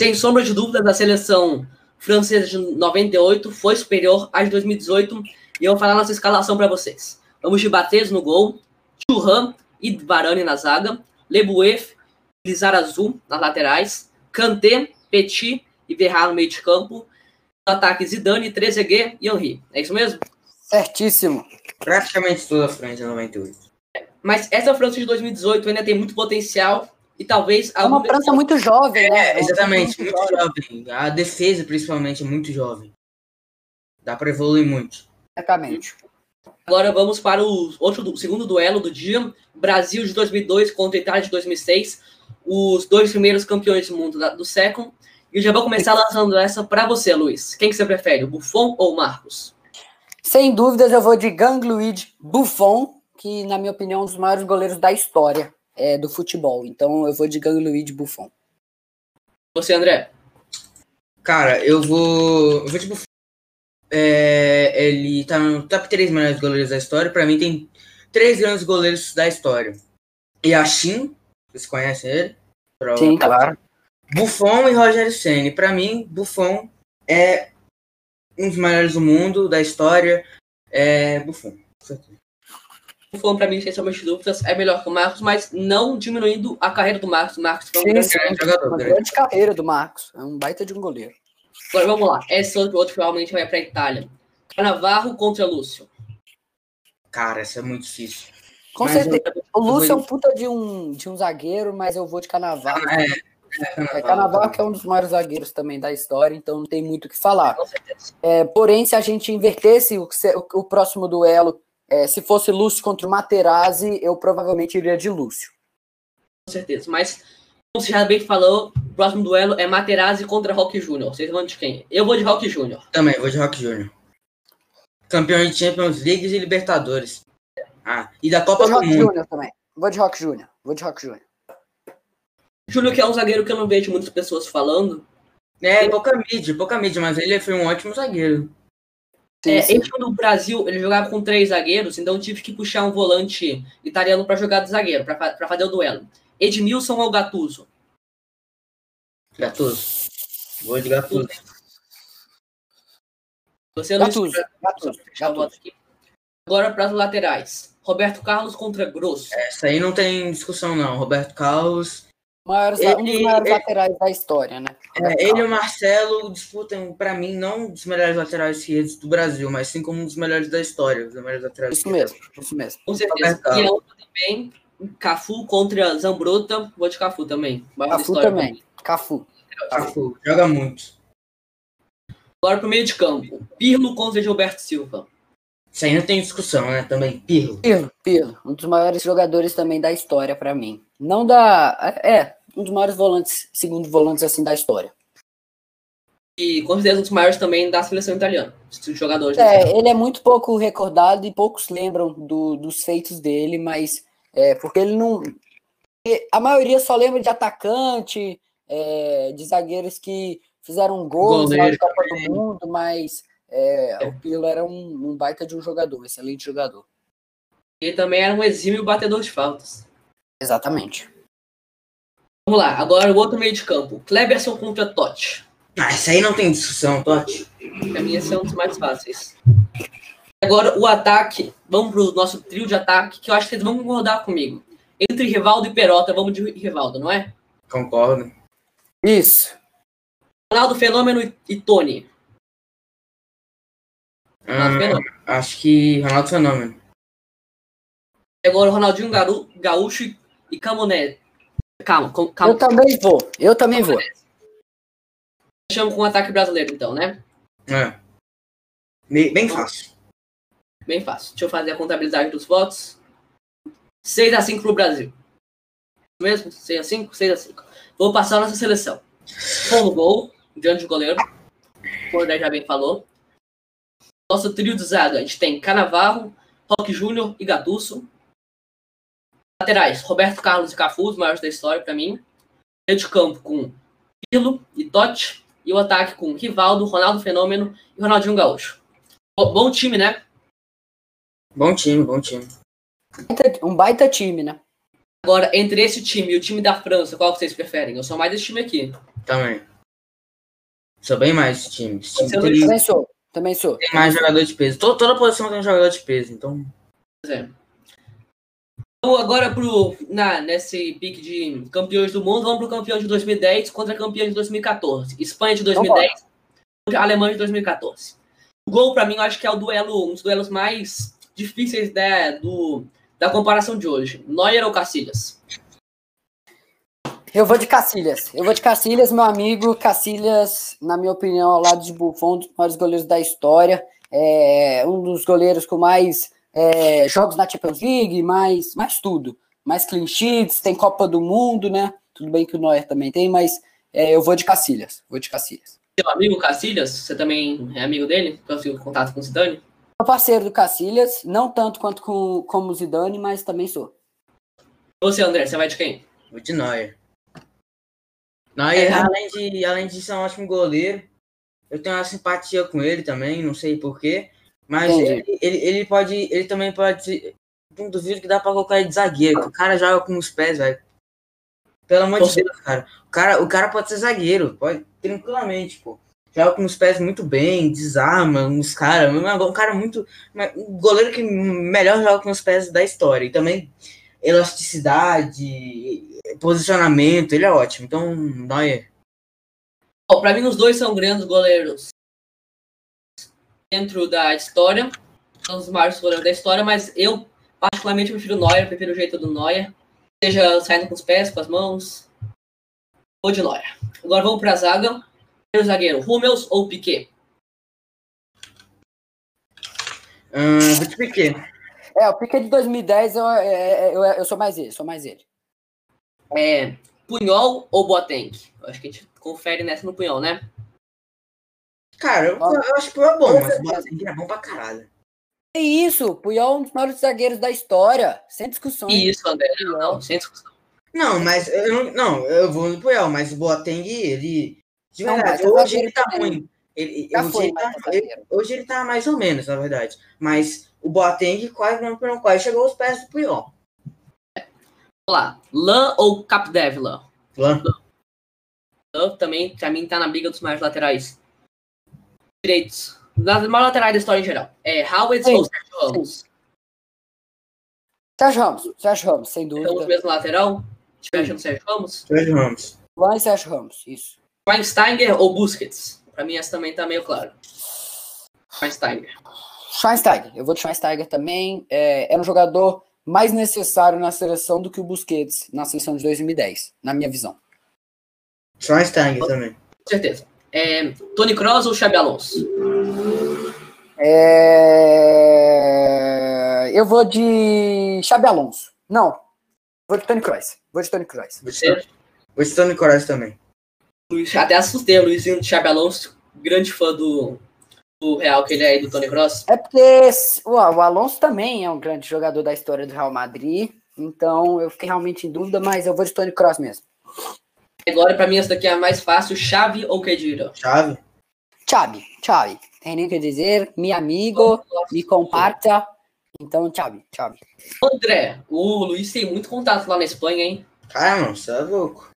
Sem sombra de dúvidas, a seleção francesa de 98 foi superior à de 2018 e eu vou falar nossa escalação para vocês. Vamos de Barthez no gol, Thuram e Varane na zaga, Leboeuf, Lizarazu nas laterais, Kanté, Petit e Veron no meio de campo. No ataque, Zidane, Trezeguet e Henry. É isso mesmo? Certíssimo. Praticamente toda a França de 98. Mas essa França de 2018 ainda tem muito potencial e talvez... é uma França muito jovem, né? Exatamente, muito jovem. A defesa, principalmente, é muito jovem. Dá para evoluir muito. Exatamente. Agora vamos para o segundo duelo do dia. Brasil de 2002 contra Itália de 2006. Os dois primeiros campeões do mundo do século. E já vou começar lançando essa para você, Luiz. Quem que você prefere, Buffon ou Marcos? Sem dúvidas, eu vou de Gianluigi Buffon, que, na minha opinião, é um dos maiores goleiros da história do futebol. Então, eu vou de Gianluigi Buffon. Você, André? Cara, eu vou de Buffon. Ele tá no top 3 melhores goleiros da história. Para mim, tem 3 grandes goleiros da história. Yashin, vocês conhecem ele? Sim, claro. Buffon e Rogério Ceni. Para mim, Buffon é um dos maiores do mundo, da história. Buffon. Buffon, para mim, sem sombra de dúvidas, é melhor que o Marcos, mas não diminuindo a carreira do Marcos. O Marcos foi um grande jogador. Uma grande carreira do Marcos. É um baita de um goleiro. Agora vamos lá. Esse outro que realmente vai para a Itália. Cannavaro contra Lúcio. Cara, isso é muito difícil. Com certeza. O Lúcio é um puta de um zagueiro, mas eu vou de Cannavaro. Cannavaro que é um dos maiores zagueiros também da história, então não tem muito o que falar. Com certeza. Porém, se a gente invertesse o próximo duelo, se fosse Lúcio contra o Materazzi, eu provavelmente iria de Lúcio. Com certeza, mas como você já bem falou, o próximo duelo é Materazzi contra Roque Júnior. Vocês vão de quem? Eu vou de Roque Júnior. Também vou de Roque Júnior. Campeão de Champions League e Libertadores. Ah, e da Copa do Mundo. Também. Vou de Roque Júnior. Júnior, que é um zagueiro que eu não vejo muitas pessoas falando. Pouca mídia, mas ele foi um ótimo zagueiro. Sim. Ele no Brasil, ele jogava com 3 zagueiros, então eu tive que puxar um volante italiano para jogar de zagueiro, para fazer o duelo. Edmilson ou Gattuso? Gattuso. Vou de Gattuso. Você não escolheu Gattuso. Agora para as laterais. Roberto Carlos contra Grosso. Essa aí não tem discussão, não. Roberto Carlos... Um dos maiores laterais da história, né? Ele e o Marcelo disputam, para mim, não dos melhores laterais esquerdos do Brasil, mas sim como um dos melhores da história. Isso mesmo. Com certeza. E outra também, Cafu contra Zambrota. Vou de Cafu também. Cafu. Joga muito. Agora pro meio de campo. Pirlo contra Gilberto Silva. Isso aí não tem discussão, né? Também, Pirlo. Um dos maiores jogadores também da história, pra mim. Não da... um dos maiores volantes, segundo volantes, assim, da história. E, com certeza, um dos maiores também da seleção italiana. Dos jogadores. Ele é muito pouco recordado e poucos lembram dos feitos dele, mas... porque ele não... A maioria só lembra de atacante, de zagueiros que Fizeram gols na Copa do Mundo, mas o Pirlo era um baita de um jogador, excelente jogador. Ele também era um exímio batedor de faltas. Exatamente. Vamos lá, agora o outro meio de campo. Kleberson contra Totti. Ah, isso aí não tem discussão, Totti. Pra mim esse é um dos mais fáceis. Agora o ataque, vamos pro nosso trio de ataque, que eu acho que vocês vão concordar comigo. Entre Rivaldo e Perota, vamos de Rivaldo, não é? Concordo. Isso. Ronaldo Fenômeno e Tony. Ronaldo Fenômeno. Acho que Ronaldo Fenômeno. Agora Ronaldinho Gaúcho e Camonese. Calma. Eu também vou. Fechamos com o ataque brasileiro, então, né? É. Bem fácil. Bem fácil. Deixa eu fazer a contabilidade dos votos. 6-5 pro Brasil. Mesmo? 6-5. Vou passar a nossa seleção. Bom gol, grande goleiro. O André já bem falou. Nosso trio de zaga, a gente tem Cannavaro, Roque Júnior e Gattuso. Laterais, Roberto Carlos e Cafu, os maiores da história pra mim. Meio de campo com Pirlo e Totti. E o ataque com Rivaldo, Ronaldo Fenômeno e Ronaldinho Gaúcho. Bom time, né? Bom time. Um baita time, né? Agora, entre esse time e o time da França, qual que vocês preferem? Eu sou mais desse time aqui. Também. Sou bem mais desse time. Também sou. Tem mais jogador de peso. Toda posição tem um jogador de peso, então... Pois é. Então, agora, nesse pique de campeões do mundo, vamos pro campeão de 2010 contra campeão de 2014. Espanha de 2010 contra Alemanha de 2014. O gol, pra mim, eu acho que é o duelo, um dos duelos mais difíceis da comparação de hoje. Neuer ou Casillas? Eu vou de Casillas, meu amigo. Casillas, na minha opinião, ao lado de Buffon, um dos maiores goleiros da história. Um dos goleiros com mais jogos na Champions League, mais tudo. Mais clean sheets, tem Copa do Mundo, né? Tudo bem que o Neuer também tem, mas eu vou de Casillas. Seu amigo Casillas, você também é amigo dele? Conseguiu contato com o Zidane? Sou parceiro do Casillas, não tanto quanto como o Zidane, mas também sou. Você, André, você vai de quem? Vou de Neuer. Neuer, além de ser um ótimo goleiro, eu tenho uma simpatia com ele também, não sei porquê, mas ele também pode... Não duvido que dá pra colocar ele de zagueiro, que o cara joga com os pés, velho. Pelo amor de Deus, cara. O cara pode ser zagueiro, pode tranquilamente, pô. Joga com os pés muito bem, desarma uns caras. Um cara muito... Um goleiro que melhor joga com os pés da história. E também elasticidade, posicionamento, ele é ótimo. Então, Neuer. Bom, pra mim, os dois são grandes goleiros dentro da história. São os maiores goleiros da história, mas eu, particularmente, prefiro o Neuer. Prefiro o jeito do Neuer. Seja saindo com os pés, com as mãos. Ou de Neuer. Agora vamos pra zaga. Zagueiro, Hummels ou Piquet? Vou de Piquet. O Piquet de 2010 eu sou mais ele. Puyol ou Boateng? Eu acho que a gente confere nessa no Puyol, né? Cara, eu acho que Puyol é bom, mas o Boateng é bom pra caralho. É isso, Puyol é um dos maiores zagueiros da história, sem discussão. Isso, André, não, sem discussão. Não, mas eu vou no Puyol, mas o Boateng, ele... De verdade, não, hoje ele tá ruim. Hoje ele tá mais ou menos, na verdade. Mas o Boateng quase chegou aos pés do Puyol. Vamos lá. Lan ou Capdevila? Lan também, pra mim, tá na briga dos mais laterais direitos. Das mais laterais da história em geral. Howitz ou Sérgio Ramos? Sérgio Ramos, sem dúvida. Então, o mesmo lateral? Tiver no Sérgio Ramos? Lan e Sérgio Ramos, isso. Schweinsteiger ou Busquets? Pra mim essa também tá meio claro. Schweinsteiger. Eu vou de Schweinsteiger também. Era um jogador mais necessário na seleção do que o Busquets na seleção de 2010, na minha visão. Schweinsteiger também. Com certeza. Toni Kroos ou Xabi Alonso? Eu vou de Xabi Alonso. Não. Vou de Toni Kroos. Vou de Toni Kroos também. Até assustei o Luizinho de Xabi Alonso, grande fã do Real, que ele é aí do Toni Kroos. É porque o Alonso também é um grande jogador da história do Real Madrid, então eu fiquei realmente em dúvida, mas eu vou de Toni Kroos mesmo. Agora, pra mim, essa daqui é a mais fácil. Xavi ou Kedira? Xavi. Xavi, Xavi. Tem nem o que dizer. Mi amigo, me comparta. Então, Xavi, Xavi. André, o Luiz tem muito contato lá na Espanha, hein? Caramba, você é louco.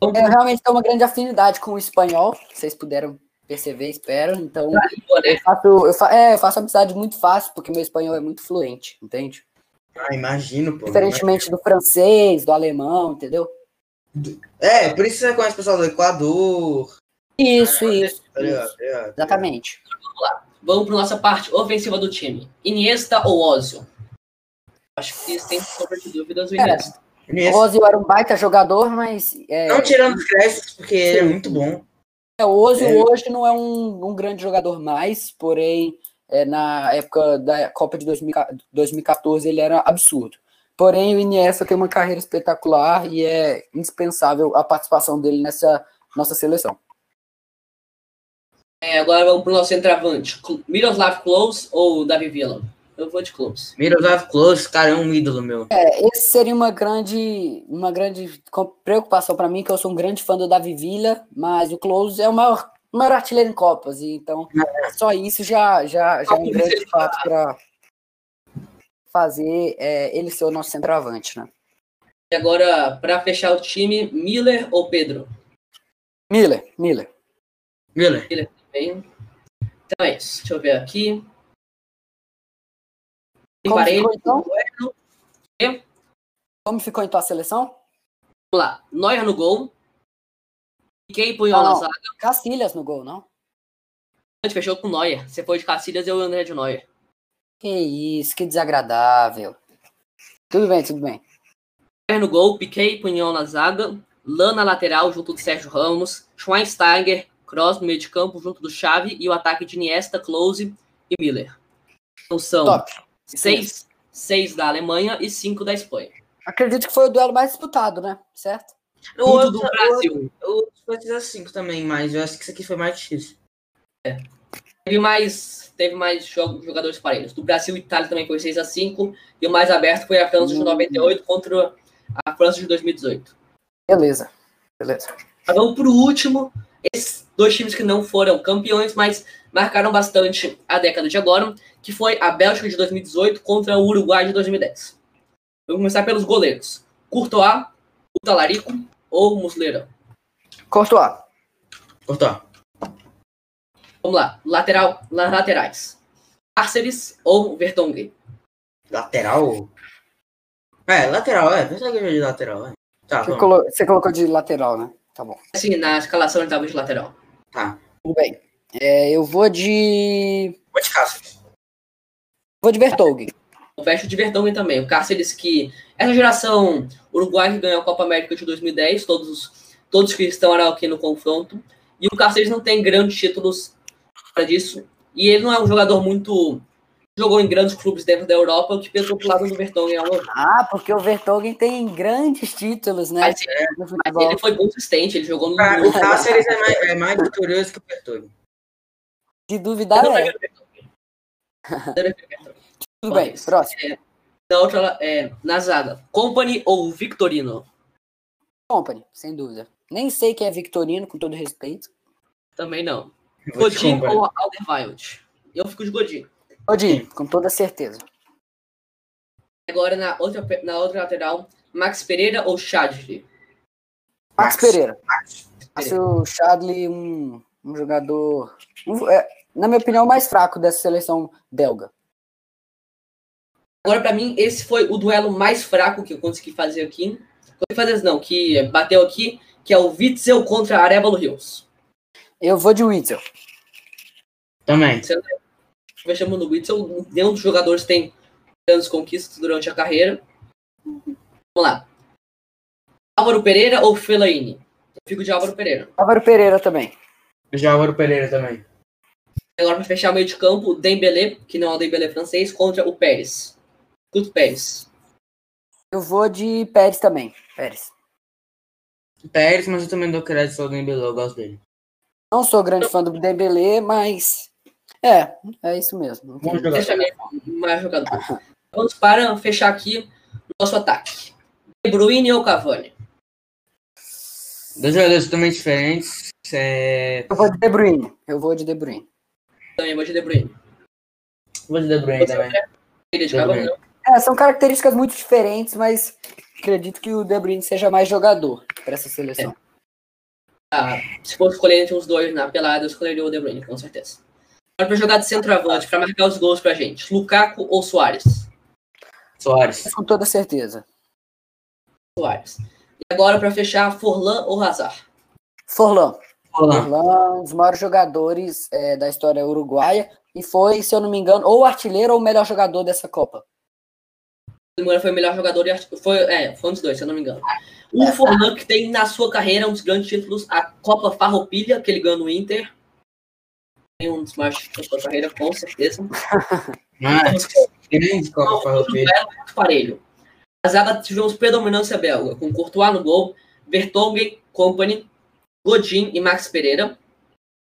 Eu realmente tenho uma grande afinidade com o espanhol. Vocês puderam perceber, espero. Então, eu faço amizade muito fácil, porque meu espanhol é muito fluente, entende? Ah, imagino, pô. Diferentemente do francês, do alemão, entendeu? É, por isso você conhece o pessoal do Equador. Isso, isso. Exatamente. Vamos lá. Vamos para nossa parte ofensiva do time. Iniesta ou Ozil? Acho que sem sombra de dúvidas o Iniesta. O Ozil era um baita jogador, mas... Não tirando os créditos, porque ele é muito bom. O Ozil hoje não é um grande jogador mais, porém... na época da Copa de 2014, ele era absurdo. Porém, o Iniesta tem uma carreira espetacular e é indispensável a participação dele nessa nossa seleção. Agora vamos para o nosso centroavante. Miroslav Klose ou Davi Villa? Eu vou de Klose. Miroslav Klose, cara, é um ídolo meu. Esse seria uma grande preocupação para mim, que eu sou um grande fã do Davi Villa, mas o Klose é o maior artilheiro em Copas, então só isso já é um grande fato para fazer ele ser o nosso centroavante, né? E agora, para fechar o time, Miller ou Pedro? Miller também. Então é isso, deixa eu ver aqui. Como ficou, então? Como ficou então a seleção? Vamos lá, Neuer no gol. Quem punhou na zaga? Cacilhas no gol, não? A gente fechou com Neuer. Você foi de Cacilhas, eu andei de Neuer. Que isso, que desagradável. Tudo bem, tudo bem. Neuer no gol, Piquet e Punião na zaga. Lan na lateral, junto do Sérgio Ramos. Schweinsteiger, Kroos no meio de campo, junto do Xavi. E o ataque de Iniesta, Klose e Miller. Então são seis da Alemanha e 5 da Espanha. Acredito que foi o duelo mais disputado, né? Certo? O do Brasil. Eu vou dizer 5 também, mas eu acho que isso aqui foi mais difícil. Teve mais jogadores parelhos. Do Brasil e Itália também foi 6-5. E o mais aberto foi a França de 98 contra a França de 2018. Beleza. Beleza. Vamos para o último. Esses dois times que não foram campeões, mas marcaram bastante a década de agora, que foi a Bélgica de 2018 contra o Uruguai de 2010. Vamos começar pelos goleiros. Courtois, o Talarico ou Muslera? Courtois. Vamos lá. Laterais. Cáceres ou Vertonghen? Lateral? Lateral. Tá, você colocou de lateral, né? Tá bom. Sim, na escalação ele tava de lateral. Tá. Tudo bem. Eu vou de... Vou de Cáceres. Vou de Vertonghen. O fecho de Vertonghen também. O Cáceres que... Essa geração uruguaia que ganhou a Copa América de 2010, todos que estão aqui no confronto. E o Cáceres não tem grandes títulos para disso. E ele não é um jogador muito... Jogou em grandes clubes dentro da Europa, o que pensou pro lado do Vertonghen. Ah, porque o Vertonghen tem grandes títulos, né? Mas ele foi consistente, ele jogou no... O Cáceres é mais vitorioso que o Vertonghen. Se duvidar, Tudo bem, próximo. Na outra, na zaga, Kompany ou Victorino? Kompany, sem dúvida. Nem sei quem é Victorino, com todo respeito. Também não. Godin ou Alderweireld? Eu fico de Godin. Godin, com toda certeza. Agora, na outra lateral, Max Pereira ou Chadli? Max Pereira. Acho o Chadli um jogador, na minha opinião, o mais fraco dessa seleção belga. Agora, para mim, esse foi o duelo mais fraco que eu consegui fazer aqui. Que bateu aqui, que é o Witzel contra Arévalo Rios. Eu vou de Witzel. Também. Fechamos no Witzel. Nenhum dos jogadores tem grandes conquistas durante a carreira. Vamos lá. Álvaro Pereira ou Fellaini? Eu fico de Álvaro Pereira. Álvaro Pereira também. Agora, para fechar o meio de campo, Dembélé, que não é o Dembélé francês, contra o Pérez. Tudo Pérez. Eu vou de Pérez também. Pérez, mas eu também dou crédito ao Dembélé, eu gosto dele. Não sou grande fã do Dembélé, mas... É isso mesmo. Jogador. Vamos para fechar aqui nosso ataque. De Bruyne ou Cavani? Dois jogadores totalmente diferentes. Eu vou de De Bruyne. Também vou de De Bruyne. Também. São características muito diferentes, mas acredito que o De Bruyne seja mais jogador para essa seleção. Se for escolher entre os dois na pelada, eu escolheria o De Bruyne, com certeza. Agora para jogar de centroavante, para marcar os gols pra gente, Lukaku ou Soares? Soares. Com toda certeza. Soares. E agora para fechar, Forlan ou Hazard? Forlan, um dos maiores jogadores da história uruguaia, e foi, se eu não me engano, ou artilheiro ou melhor jogador dessa Copa. Foi o melhor jogador e foi um dos dois, se eu não me engano. O Forlan, que tem na sua carreira um dos grandes títulos, a Copa Farroupilha, que ele ganhou no Inter. Tem um dos maiores títulos da sua carreira, com certeza. Copa Farroupilha. Muito parelho. A zaga tivemos predominância belga, com Courtois no gol, Vertonghen, Kompany, Godin e Max Pereira.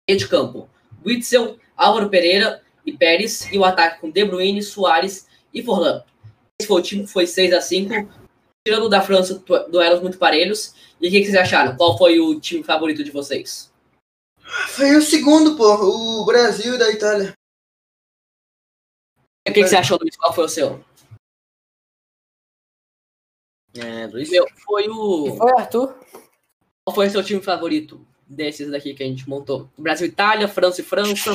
E de campo, Witzel, Álvaro Pereira e Pérez, e o ataque com De Bruyne, Soares e Forlan. Esse foi o time que foi 6-5, tirando da França, duelos muito parelhos. E o que vocês acharam? Qual foi o time favorito de vocês? Foi o segundo, o Brasil e da Itália. E o que você achou, Luiz? Qual foi o seu? Luiz? Meu, foi o... E foi, Arthur? Qual foi o seu time favorito desses daqui que a gente montou? Brasil, Itália, França e França,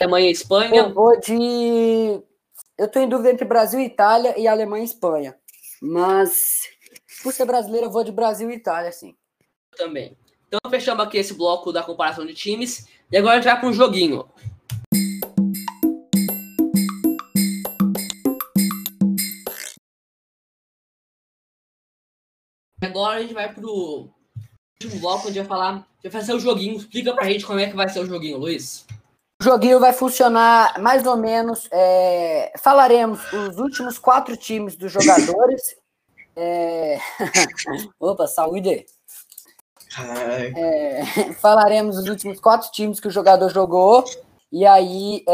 Alemanha e Espanha. Eu tô em dúvida entre Brasil e Itália e Alemanha e Espanha. Mas, por ser brasileiro, eu vou de Brasil e Itália, sim. Eu também. Então, fechamos aqui esse bloco da comparação de times. E agora a gente vai para um joguinho. Agora a gente vai pro último bloco, onde vai fazer o joguinho. Explica pra gente como é que vai ser o joguinho, Luiz. O joguinho vai funcionar mais ou menos, falaremos os últimos 4 times dos jogadores. Opa, saúde! Falaremos os últimos 4 times que o jogador jogou, e aí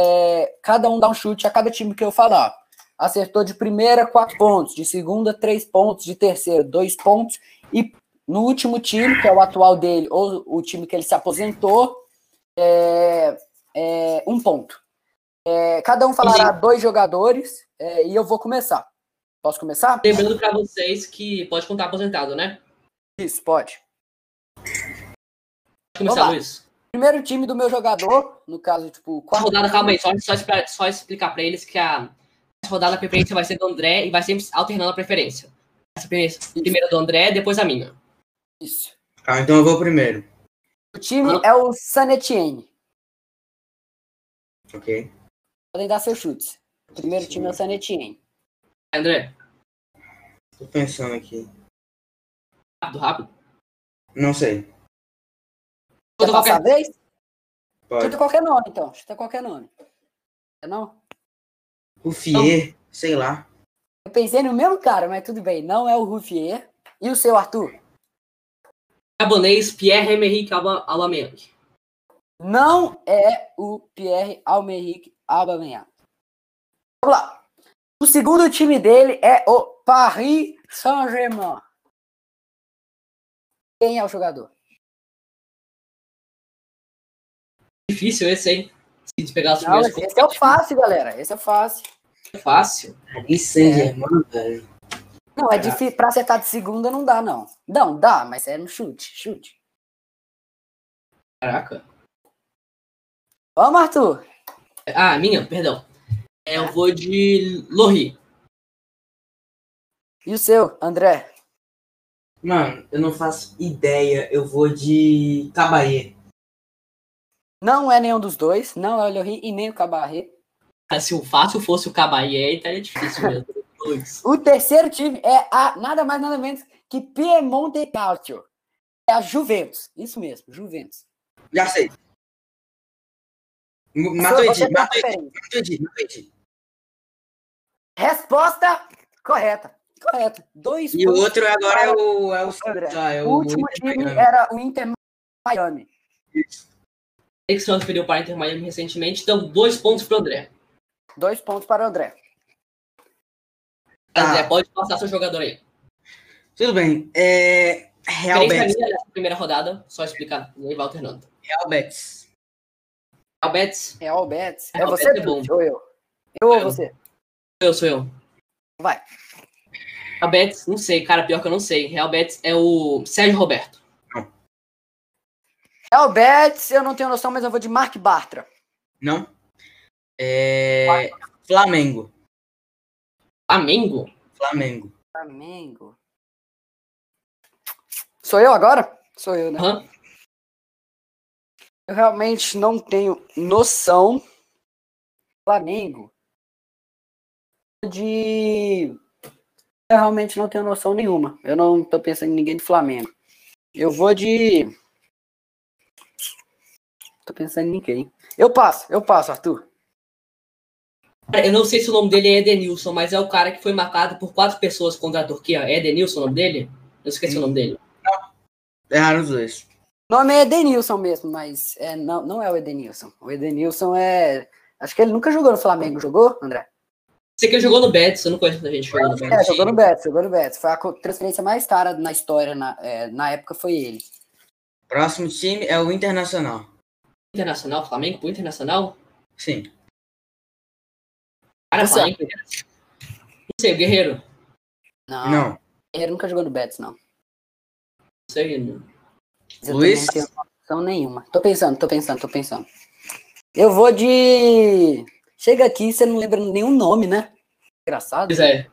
cada um dá um chute a cada time que eu falar. Acertou de primeira, 4 pontos, de segunda, 3 pontos, de terceiro, 2 pontos, e no último time, que é o atual dele, ou o time que ele se aposentou, 1 ponto. Cada um falará 2 jogadores, e eu vou começar. Posso começar? Lembrando para vocês que pode contar aposentado, né? Isso, pode. Pode começar, Luiz. Primeiro time do meu jogador, no caso, tipo... Rodada, calma aí, só explicar para eles que a rodada da preferência vai ser do André e vai sempre alternando a preferência. Essa primeira do André, depois a minha. Isso. Então eu vou primeiro. O time é o San Etienne. Ok. Podem dar seus chutes. O primeiro time é o San Etienne. André? Tô pensando aqui. Rápido? Não sei. Chuta qualquer vez? Pode. Chuta qualquer nome, então. Não? Ruffier, sei lá. Eu pensei no mesmo cara, mas tudo bem. Não é o Ruffier. E o seu, Arthur? Gabonês, Pierre-Emerick Aubameyang. Não é o Pierre-Emerick Aubameyang. Vamos lá. O segundo time dele é o Paris Saint-Germain. Quem é o jogador? Difícil esse, hein? Se pegar as primeiras contas. Esse é o fácil, galera. Paris Saint-Germain, velho. Não, é difícil. Pra acertar de segunda não dá, não. Não, dá, mas é no chute. Caraca. Vamos, Arthur. Minha, perdão. Eu vou de Lorri. E o seu, André? Mano, eu não faço ideia. Eu vou de Cabaré. Não é nenhum dos dois. Não é o Lorri e nem o Cabaré. Se o fácil fosse o Cabaré, então é difícil mesmo. O terceiro time é nada mais, nada menos que Piemonte Calcio. É a Juventus. Isso mesmo, Juventus. Já sei. Matuidi. Resposta correta. 2 e pontos. O outro agora é o último time era o Inter Miami. Ele se transferiu para o Inter Miami recentemente, então 2 pontos para o André. 2 pontos para o André. André, pode passar seu jogador aí. Tudo bem. Real Betis. Primeira rodada, só explicar. E aí, Walter Nando. Real Betis. Real Betis. Real Betis. É você, é bom. Ou eu? Eu ou você? Eu, sou eu. Vai. Real Betis, não sei, cara, pior que eu não sei. Real Betis é o Sérgio Roberto. Não. Real Betis, eu não tenho noção, mas eu vou de Mark Bartra. Não. É... Flamengo. Flamengo? Flamengo. Flamengo. Sou eu agora? Sou eu, né? Uhum. Eu realmente não tenho noção. Flamengo. De... Eu realmente não tenho noção nenhuma. Eu não tô pensando em ninguém de Flamengo. Eu vou de... Tô pensando em ninguém. Eu passo, Arthur. Eu não sei se o nome dele é Edenilson, mas é o cara que foi marcado por 4 pessoas contra a Turquia. É Edenilson o nome dele? Eu esqueci o nome dele. Erraram os dois. O nome é Edenilson mesmo, mas não é o Edenilson. O Edenilson é... Acho que ele nunca jogou no Flamengo. Jogou, André? Sei que ele jogou no Betis, eu não conheço a gente jogando no Betis. É, jogou no Betis. Foi a transferência mais cara na história, na época foi ele. Próximo time é o Internacional. Internacional? Flamengo pro Internacional? Sim. Cara, Flamengo. Não sei, o Guerreiro. Não. O Guerreiro nunca jogou no Betis, não. Não sei, não. Luiz? Eu não tenho noção nenhuma. Tô pensando. Eu vou de... Chega aqui e você não lembra nenhum nome, né? Engraçado. Pois é.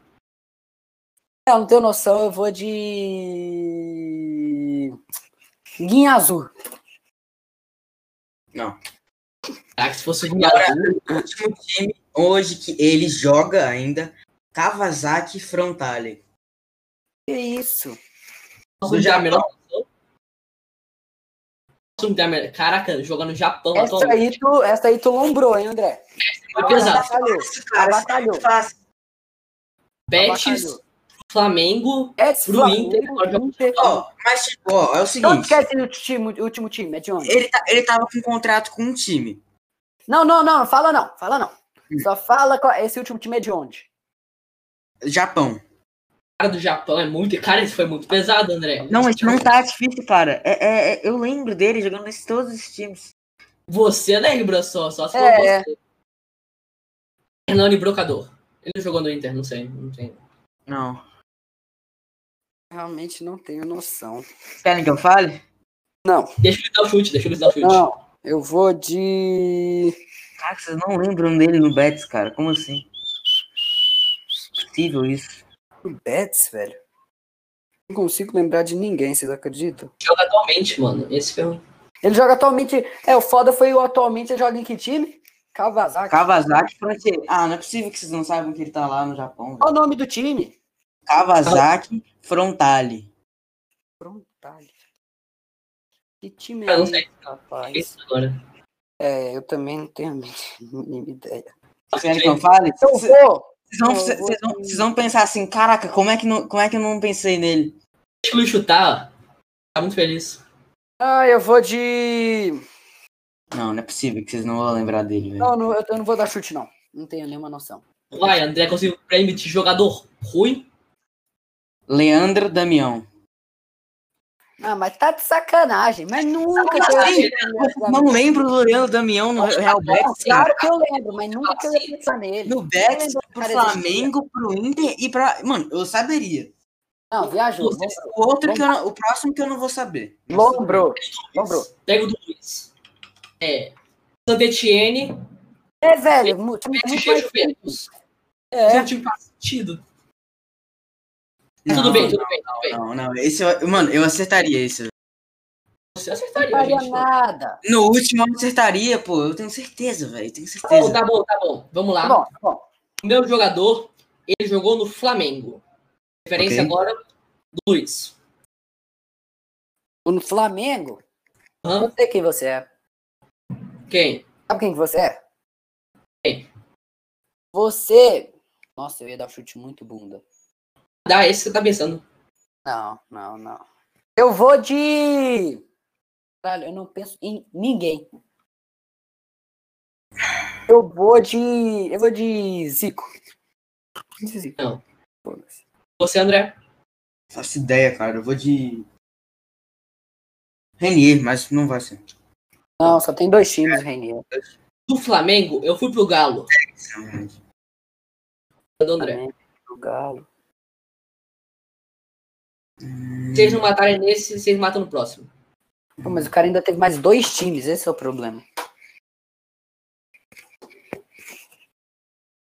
Não tenho noção, eu vou de... Guinha Azul. Não. Será que se fosse o Guinha Azul... O último time hoje que ele joga ainda, Kawasaki Frontale. Que isso? Do Japão. Caraca, jogando no Japão. Essa aí tu lombrou, hein, André? Foi pesado. Abatalhou. Betis, Flamengo, pro Inter. Mas tipo, é o seguinte. Não esquece o último time, é de onde? Ele tava com um contrato com um time. Não, fala não. Só fala qual, esse último time é de onde? Japão. Cara do Japão é muito... Cara, isso foi muito pesado, André. Não, isso não tá difícil, cara. Eu lembro dele jogando em todos os times. Você lembra só se for você. Hernani Brocador. Ele não jogou no Inter, não sei. Não. Realmente não tenho noção. Querem que eu fale? Não. Deixa eu dar o chute. Não, eu vou de... Cara, vocês não lembram dele no Betis, cara. Como assim? É possível isso. O Betis, velho. Não consigo lembrar de ninguém, vocês acreditam? Joga atualmente, mano. Esse foi o... Ele joga atualmente... O foda foi o atualmente, ele joga em que time? Kawasaki francês. Não é possível que vocês não saibam que ele tá lá no Japão. Qual o nome do time? Kawasaki Frontale. Que time é esse, rapaz? Isso agora. Eu também não tenho a mínima ideia. Vocês querem que eu fale? Então vou! Vocês vão pensar assim, caraca, como é que eu não pensei nele? Deixa eu chutar, tá muito feliz. Eu vou de... Não é possível que vocês não vão lembrar dele. Velho. Não, eu não vou dar chute, não. Não tenho nenhuma noção. Vai, André, conseguiu o prêmio de jogador ruim? Leandro Damião. Mas tá de sacanagem. Mas nunca... Não lembro do Leandro Damião no Real Betis. Claro que eu lembro, mas nunca que eu ia pensar nele. No Betis, pro Flamengo, pro Inter e pra... Mano, eu saberia. Não, viajou. O próximo que eu não vou saber. Lombrou. Pega o do Luiz. Saint Etienne. Velho. Muito faz sentido. Não, tudo bem. Não. Esse, mano, eu acertaria esse. Você acertaria, gente. Nada. No último eu acertaria, pô. Eu tenho certeza, velho. Tá bom. Vamos lá. Tá bom. O meu jogador, ele jogou no Flamengo. Referência agora do Luiz. No Flamengo? Não sei quem você é. Quem? Sabe quem você é? Quem? Você... Nossa, eu ia dar um chute muito bunda. Dá esse que você tá pensando. Não. Eu vou de... Caralho, eu não penso em ninguém. Eu vou de Zico. Não. Você, André? Não faço ideia, cara. Eu vou de... Renier, mas não vai ser. Não, só tem dois times, Renier. Do Flamengo, eu fui pro Galo. Do André. Do Galo. Vocês não matarem nesse, vocês matam no próximo. Pô, mas o cara ainda teve mais dois times, esse é o problema.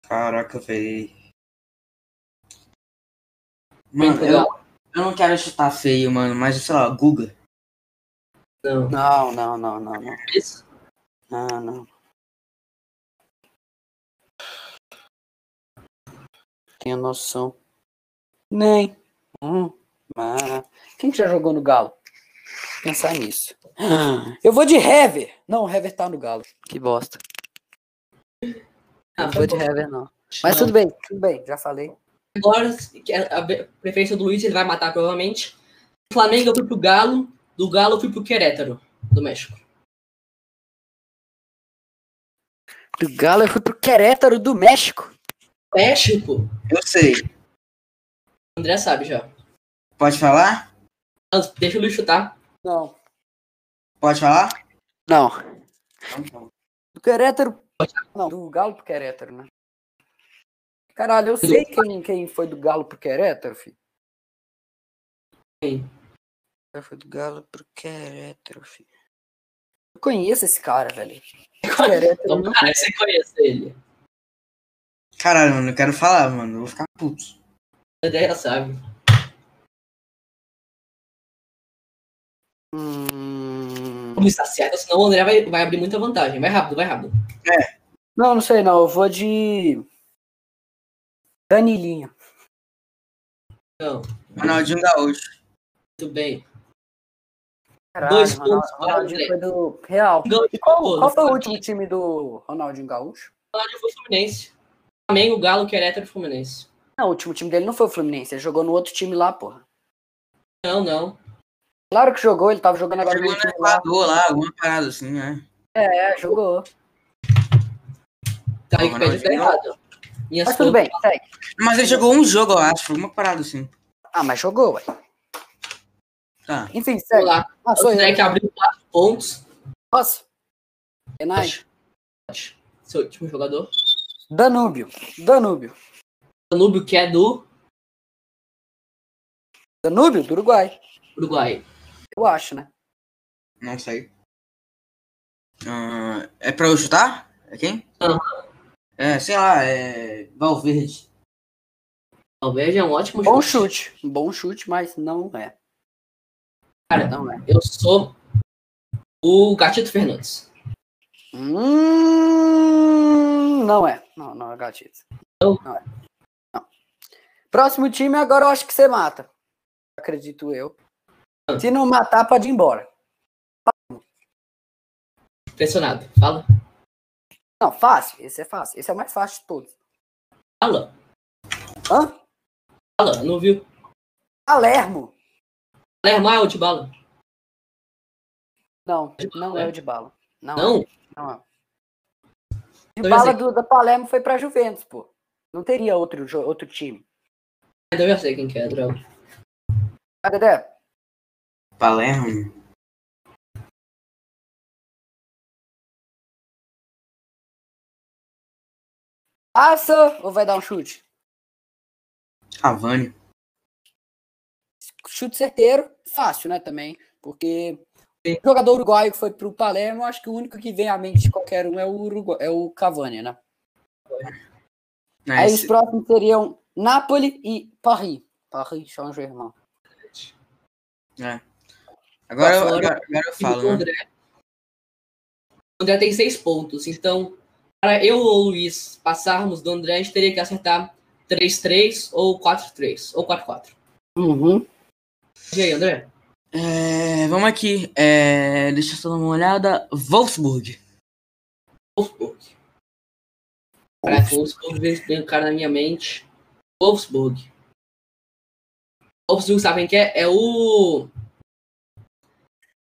Caraca, velho. Mano, eu não quero chutar feio, mano, mas sei lá, Guga. Não. Isso? Não. Tenho noção. Nem. Mas... Quem que já jogou no Galo? Pensar nisso. Eu vou de Hever. Não, o Hever tá no Galo. Que bosta. Não vou de Hever, não. Mas tudo bem, já falei. Agora, a preferência do Luiz, ele vai matar provavelmente. O Flamengo eu fui pro Galo. Do Galo eu fui pro Querétaro, do México. Do Galo eu fui pro Querétaro, do México? México? Eu sei. O André sabe já. Pode falar? Deixa o Luiz chutar. Não. Pode falar? Não. Do Querétaro... Não, do Galo pro Querétaro, né? Caralho, eu sei quem foi do Galo pro Querétaro, filho. Quem? Foi do Galo pro Querétaro, filho. Eu conheço esse cara, velho. Querétaro, não, cara, você conhece ele. Caralho, mano, eu quero falar, mano. Eu vou ficar puto. A ideia sabe. Como está certo, senão o André vai abrir muita vantagem. Vai rápido. É. Não sei não. Eu vou de... Danilinho. Não. Ronaldinho Gaúcho. Muito bem. Caralho, dois pontos para o Ronaldinho foi do Real. E qual foi o último time do Ronaldinho Gaúcho? O Ronaldinho foi o Fluminense. Flamengo, Galo, Querétaro e Fluminense. Não, o último time dele não foi o Fluminense. Ele jogou no outro time lá, porra. Não. Claro que jogou, ele tava jogando agora. Jogou no Equador lá, alguma parada assim, né? É, jogou. Tá aí que pede errado. Mas tudo bem, segue. Mas ele jogou um jogo, eu acho, alguma parada assim. Ah, mas jogou, ué. Tá. Enfim, segue. Olá. O André que abriu 4 pontos. Nossa. Renais. Seu último jogador. Danúbio. Danúbio que é do... Danúbio? Do Uruguai. Eu acho, né? Não sei. É pra eu chutar? É quem? É, sei lá, é... Valverde. Valverde é um ótimo chute. Bom chute, mas não é. Cara, não é. Eu sou o Gatito Fernandes. Não é. Não é Gatito. Não é. Não. Próximo time, agora eu acho que você mata. Acredito eu. Se não matar, pode ir embora. Impressionado. Fala. Não, fácil. Esse é fácil. Esse é o mais fácil de todos. Fala. Hã? Fala, não viu. Palermo é o de bala? Não é o de bala. Não. De bala da Palermo foi pra Juventus, pô. Não teria outro time. Eu já sei quem que é, droga. Ah, Dedé. Palermo? Passa ou vai dar um chute? Cavani. Chute certeiro, fácil, né, também, porque o jogador uruguaio que foi pro Palermo, acho que o único que vem à mente de qualquer um é o Cavani, né? Aí os próximos seriam Napoli e Paris, Saint-Germain. É. Agora eu falo, né? O André tem 6 pontos, então, para eu ou o Luiz passarmos do André, a gente teria que acertar 3-3 ou 4-3, ou 4-4. Uhum. E aí, André? Vamos aqui. Deixa eu só dar uma olhada. Wolfsburg. Caraca, Wolfsburg tem um cara na minha mente. Wolfsburg, sabem quem é? É o...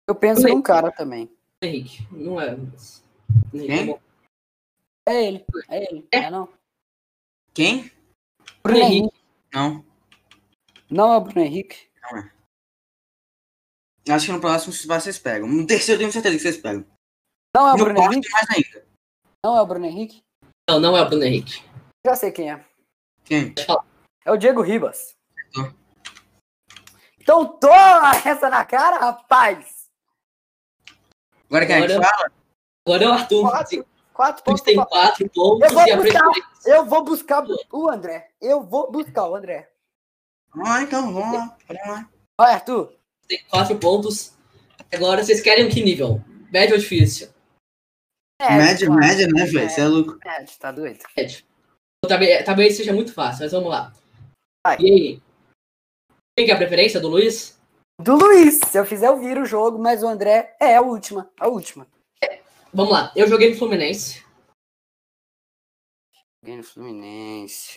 Eu penso em um cara também. Henrique. Não é. Quem? É ele. É não. Quem? Bruno Henrique. Não. Não é o Bruno Henrique. Não é. Acho que no próximo vocês pegam. No terceiro eu tenho certeza que vocês pegam. Não é o Bruno Henrique? Mais ainda. Não é o Bruno Henrique? Não, não é o Bruno Henrique. Já sei quem é. Quem? É o Diego Ribas. Então toma essa na cara, rapaz! Agora quem é que fala? Agora é o Arthur. Quatro pontos. Tem 4 pontos. Eu vou buscar o André. Eu vou buscar o André. Ah, então vamos lá. Olha, Arthur. Tem 4 pontos. Agora vocês querem que nível? Médio ou difícil? Médio, né, velho? Você é louco. Médio, tá doido. Médio. Talvez seja muito fácil, mas vamos lá. Vai. E aí? Quem que é a preferência? Do Luiz? Do Luiz. Se eu fizer, eu viro o jogo, mas o André é a última. É. Vamos lá. Eu joguei no Fluminense.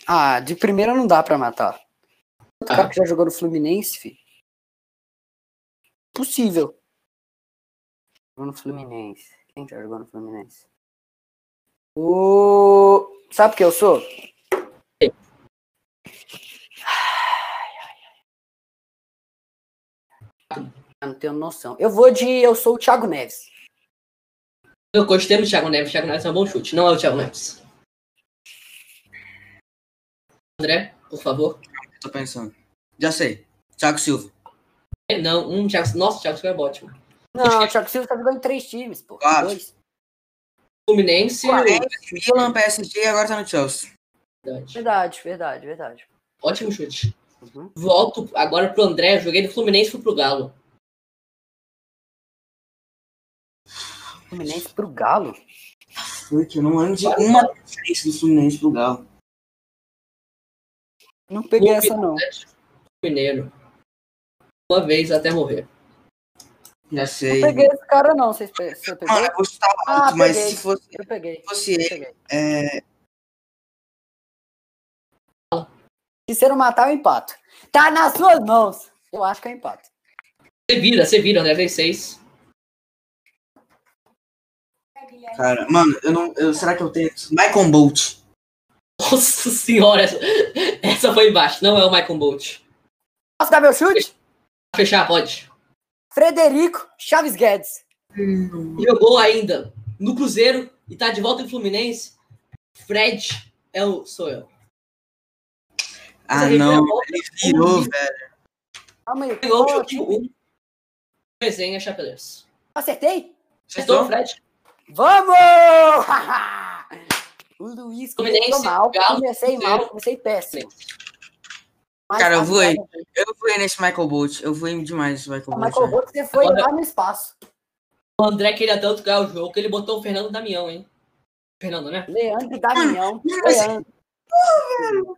Ah, de primeira não dá pra matar. O cara que já jogou no Fluminense, filho. Possível. Jogou no Fluminense. Quem já jogou no Fluminense? Sabe o que eu sou? Sim. Não tenho noção. Eu sou o Thiago Neves. Eu gostei do Thiago Neves. Thiago Neves é um bom chute. Não é o Thiago Neves. André, por favor. Eu tô pensando. Já sei. Thiago Silva. Não, nossa, o Thiago Silva é ótimo. Não, o Thiago Silva tá jogando em 3 times, pô. Claro. 2. Fluminense, Milan, PSG, agora tá no Chelsea. Verdade. Ótimo chute. Uhum. Volto agora pro André. Joguei no Fluminense e fui pro Galo. Fluminense pro Galo? Porque eu não lembro de uma diferença do Fluminense pro Galo. Não peguei essa, não. Mineiro. Uma vez até morrer. Já sei. Não peguei esse cara, não. Vocês pegaram? Não, eu gostava muito, mas peguei. Se fosse ele... Se você não matar, eu empato. Tá nas suas mãos. Eu acho que é empate. Você vira, né? Vem 6. Cara, mano, será que eu tenho... Michael Bolt. Nossa senhora, essa foi embaixo. Não é o Michael Bolt. Posso dar meu chute? Fechar, pode. Frederico Chaves Guedes. Jogou ainda no Cruzeiro e tá de volta em Fluminense. Fred sou eu. Ah, não. Ele virou, velho. Calma aí. Pegou o time. Resenha Chapeleiros. Acertei? Acertou, Fred. Vamos! O Luiz começou mal. Comecei péssimo. Mas cara, eu fui nesse Michael Bolt. Eu fui demais nesse Michael Bolt. Michael Bolt, você foi lá no espaço. O André queria tanto ganhar o jogo que ele botou o Fernando Damião, hein? Fernando, né? Leandro Damião. Leandro.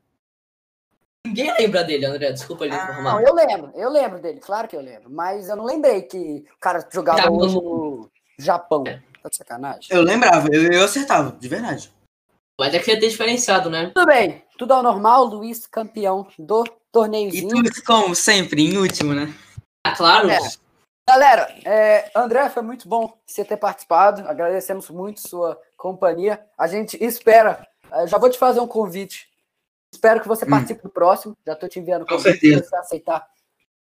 Ninguém lembra dele, André. Desculpa ali. Não, eu lembro dele. Claro que eu lembro. Mas eu não lembrei que o cara jogava no Japão. Tá de sacanagem? Eu lembrava. Eu acertava, de verdade. Mas é que ia ter diferenciado, né? Tudo bem. Tudo ao normal, Luiz campeão do torneiozinho. E tudo como sempre, em último, né? Ah, claro. É. Galera, André, foi muito bom você ter participado. Agradecemos muito sua companhia. A gente espera. Já vou te fazer um convite. Espero que você participe do próximo. Já estou te enviando o convite para você aceitar.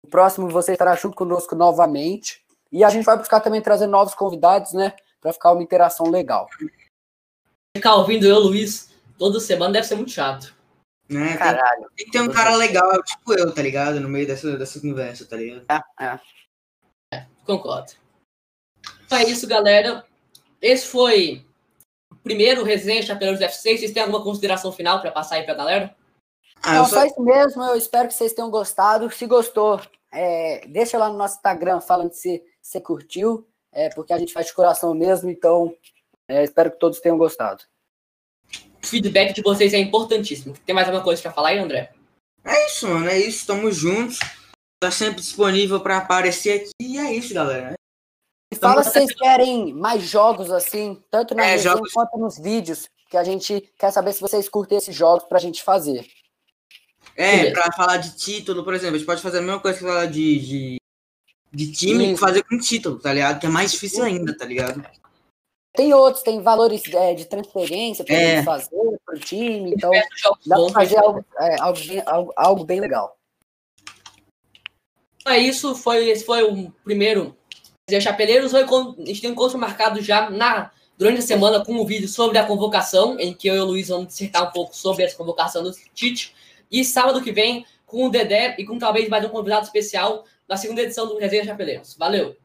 O próximo você estará junto conosco novamente. E a gente vai buscar também trazer novos convidados, né? Para ficar uma interação legal. Ficar ouvindo eu, Luiz, toda semana deve ser muito chato. Né? Caralho. Tem que ter um cara legal, tipo eu, tá ligado? No meio dessa conversa, tá ligado? Concordo. Então é isso, galera. Esse foi o primeiro resenha Chapeleiros FC. Vocês têm alguma consideração final pra passar aí pra galera? Só isso mesmo. Eu espero que vocês tenham gostado. Se gostou, deixa lá no nosso Instagram falando se você curtiu. Porque a gente faz de coração mesmo, então... espero que todos tenham gostado. O feedback de vocês é importantíssimo. Tem mais alguma coisa pra falar aí, André? É isso, mano. É isso. Tamo juntos. Tá sempre disponível pra aparecer aqui. E é isso, galera. E fala se vocês querem mais jogos assim, tanto na resenha quanto nos vídeos, que a gente quer saber se vocês curtem esses jogos pra gente fazer. Pra falar de título, por exemplo. A gente pode fazer a mesma coisa que falar de time e fazer com título, tá ligado? Que é mais difícil ainda, tá ligado? Tem outros, tem valores de transferência para gente fazer para o time, então dá para fazer algo bem legal. isso foi, esse foi o primeiro. Chapeleiros, a gente tem um encontro marcado já durante a semana com um vídeo sobre a convocação, em que eu e o Luiz vamos dissertar um pouco sobre essa convocação do Tite. E sábado que vem, com o Dedé e com talvez mais um convidado especial na segunda edição do Resenha Chapeleiros. Valeu!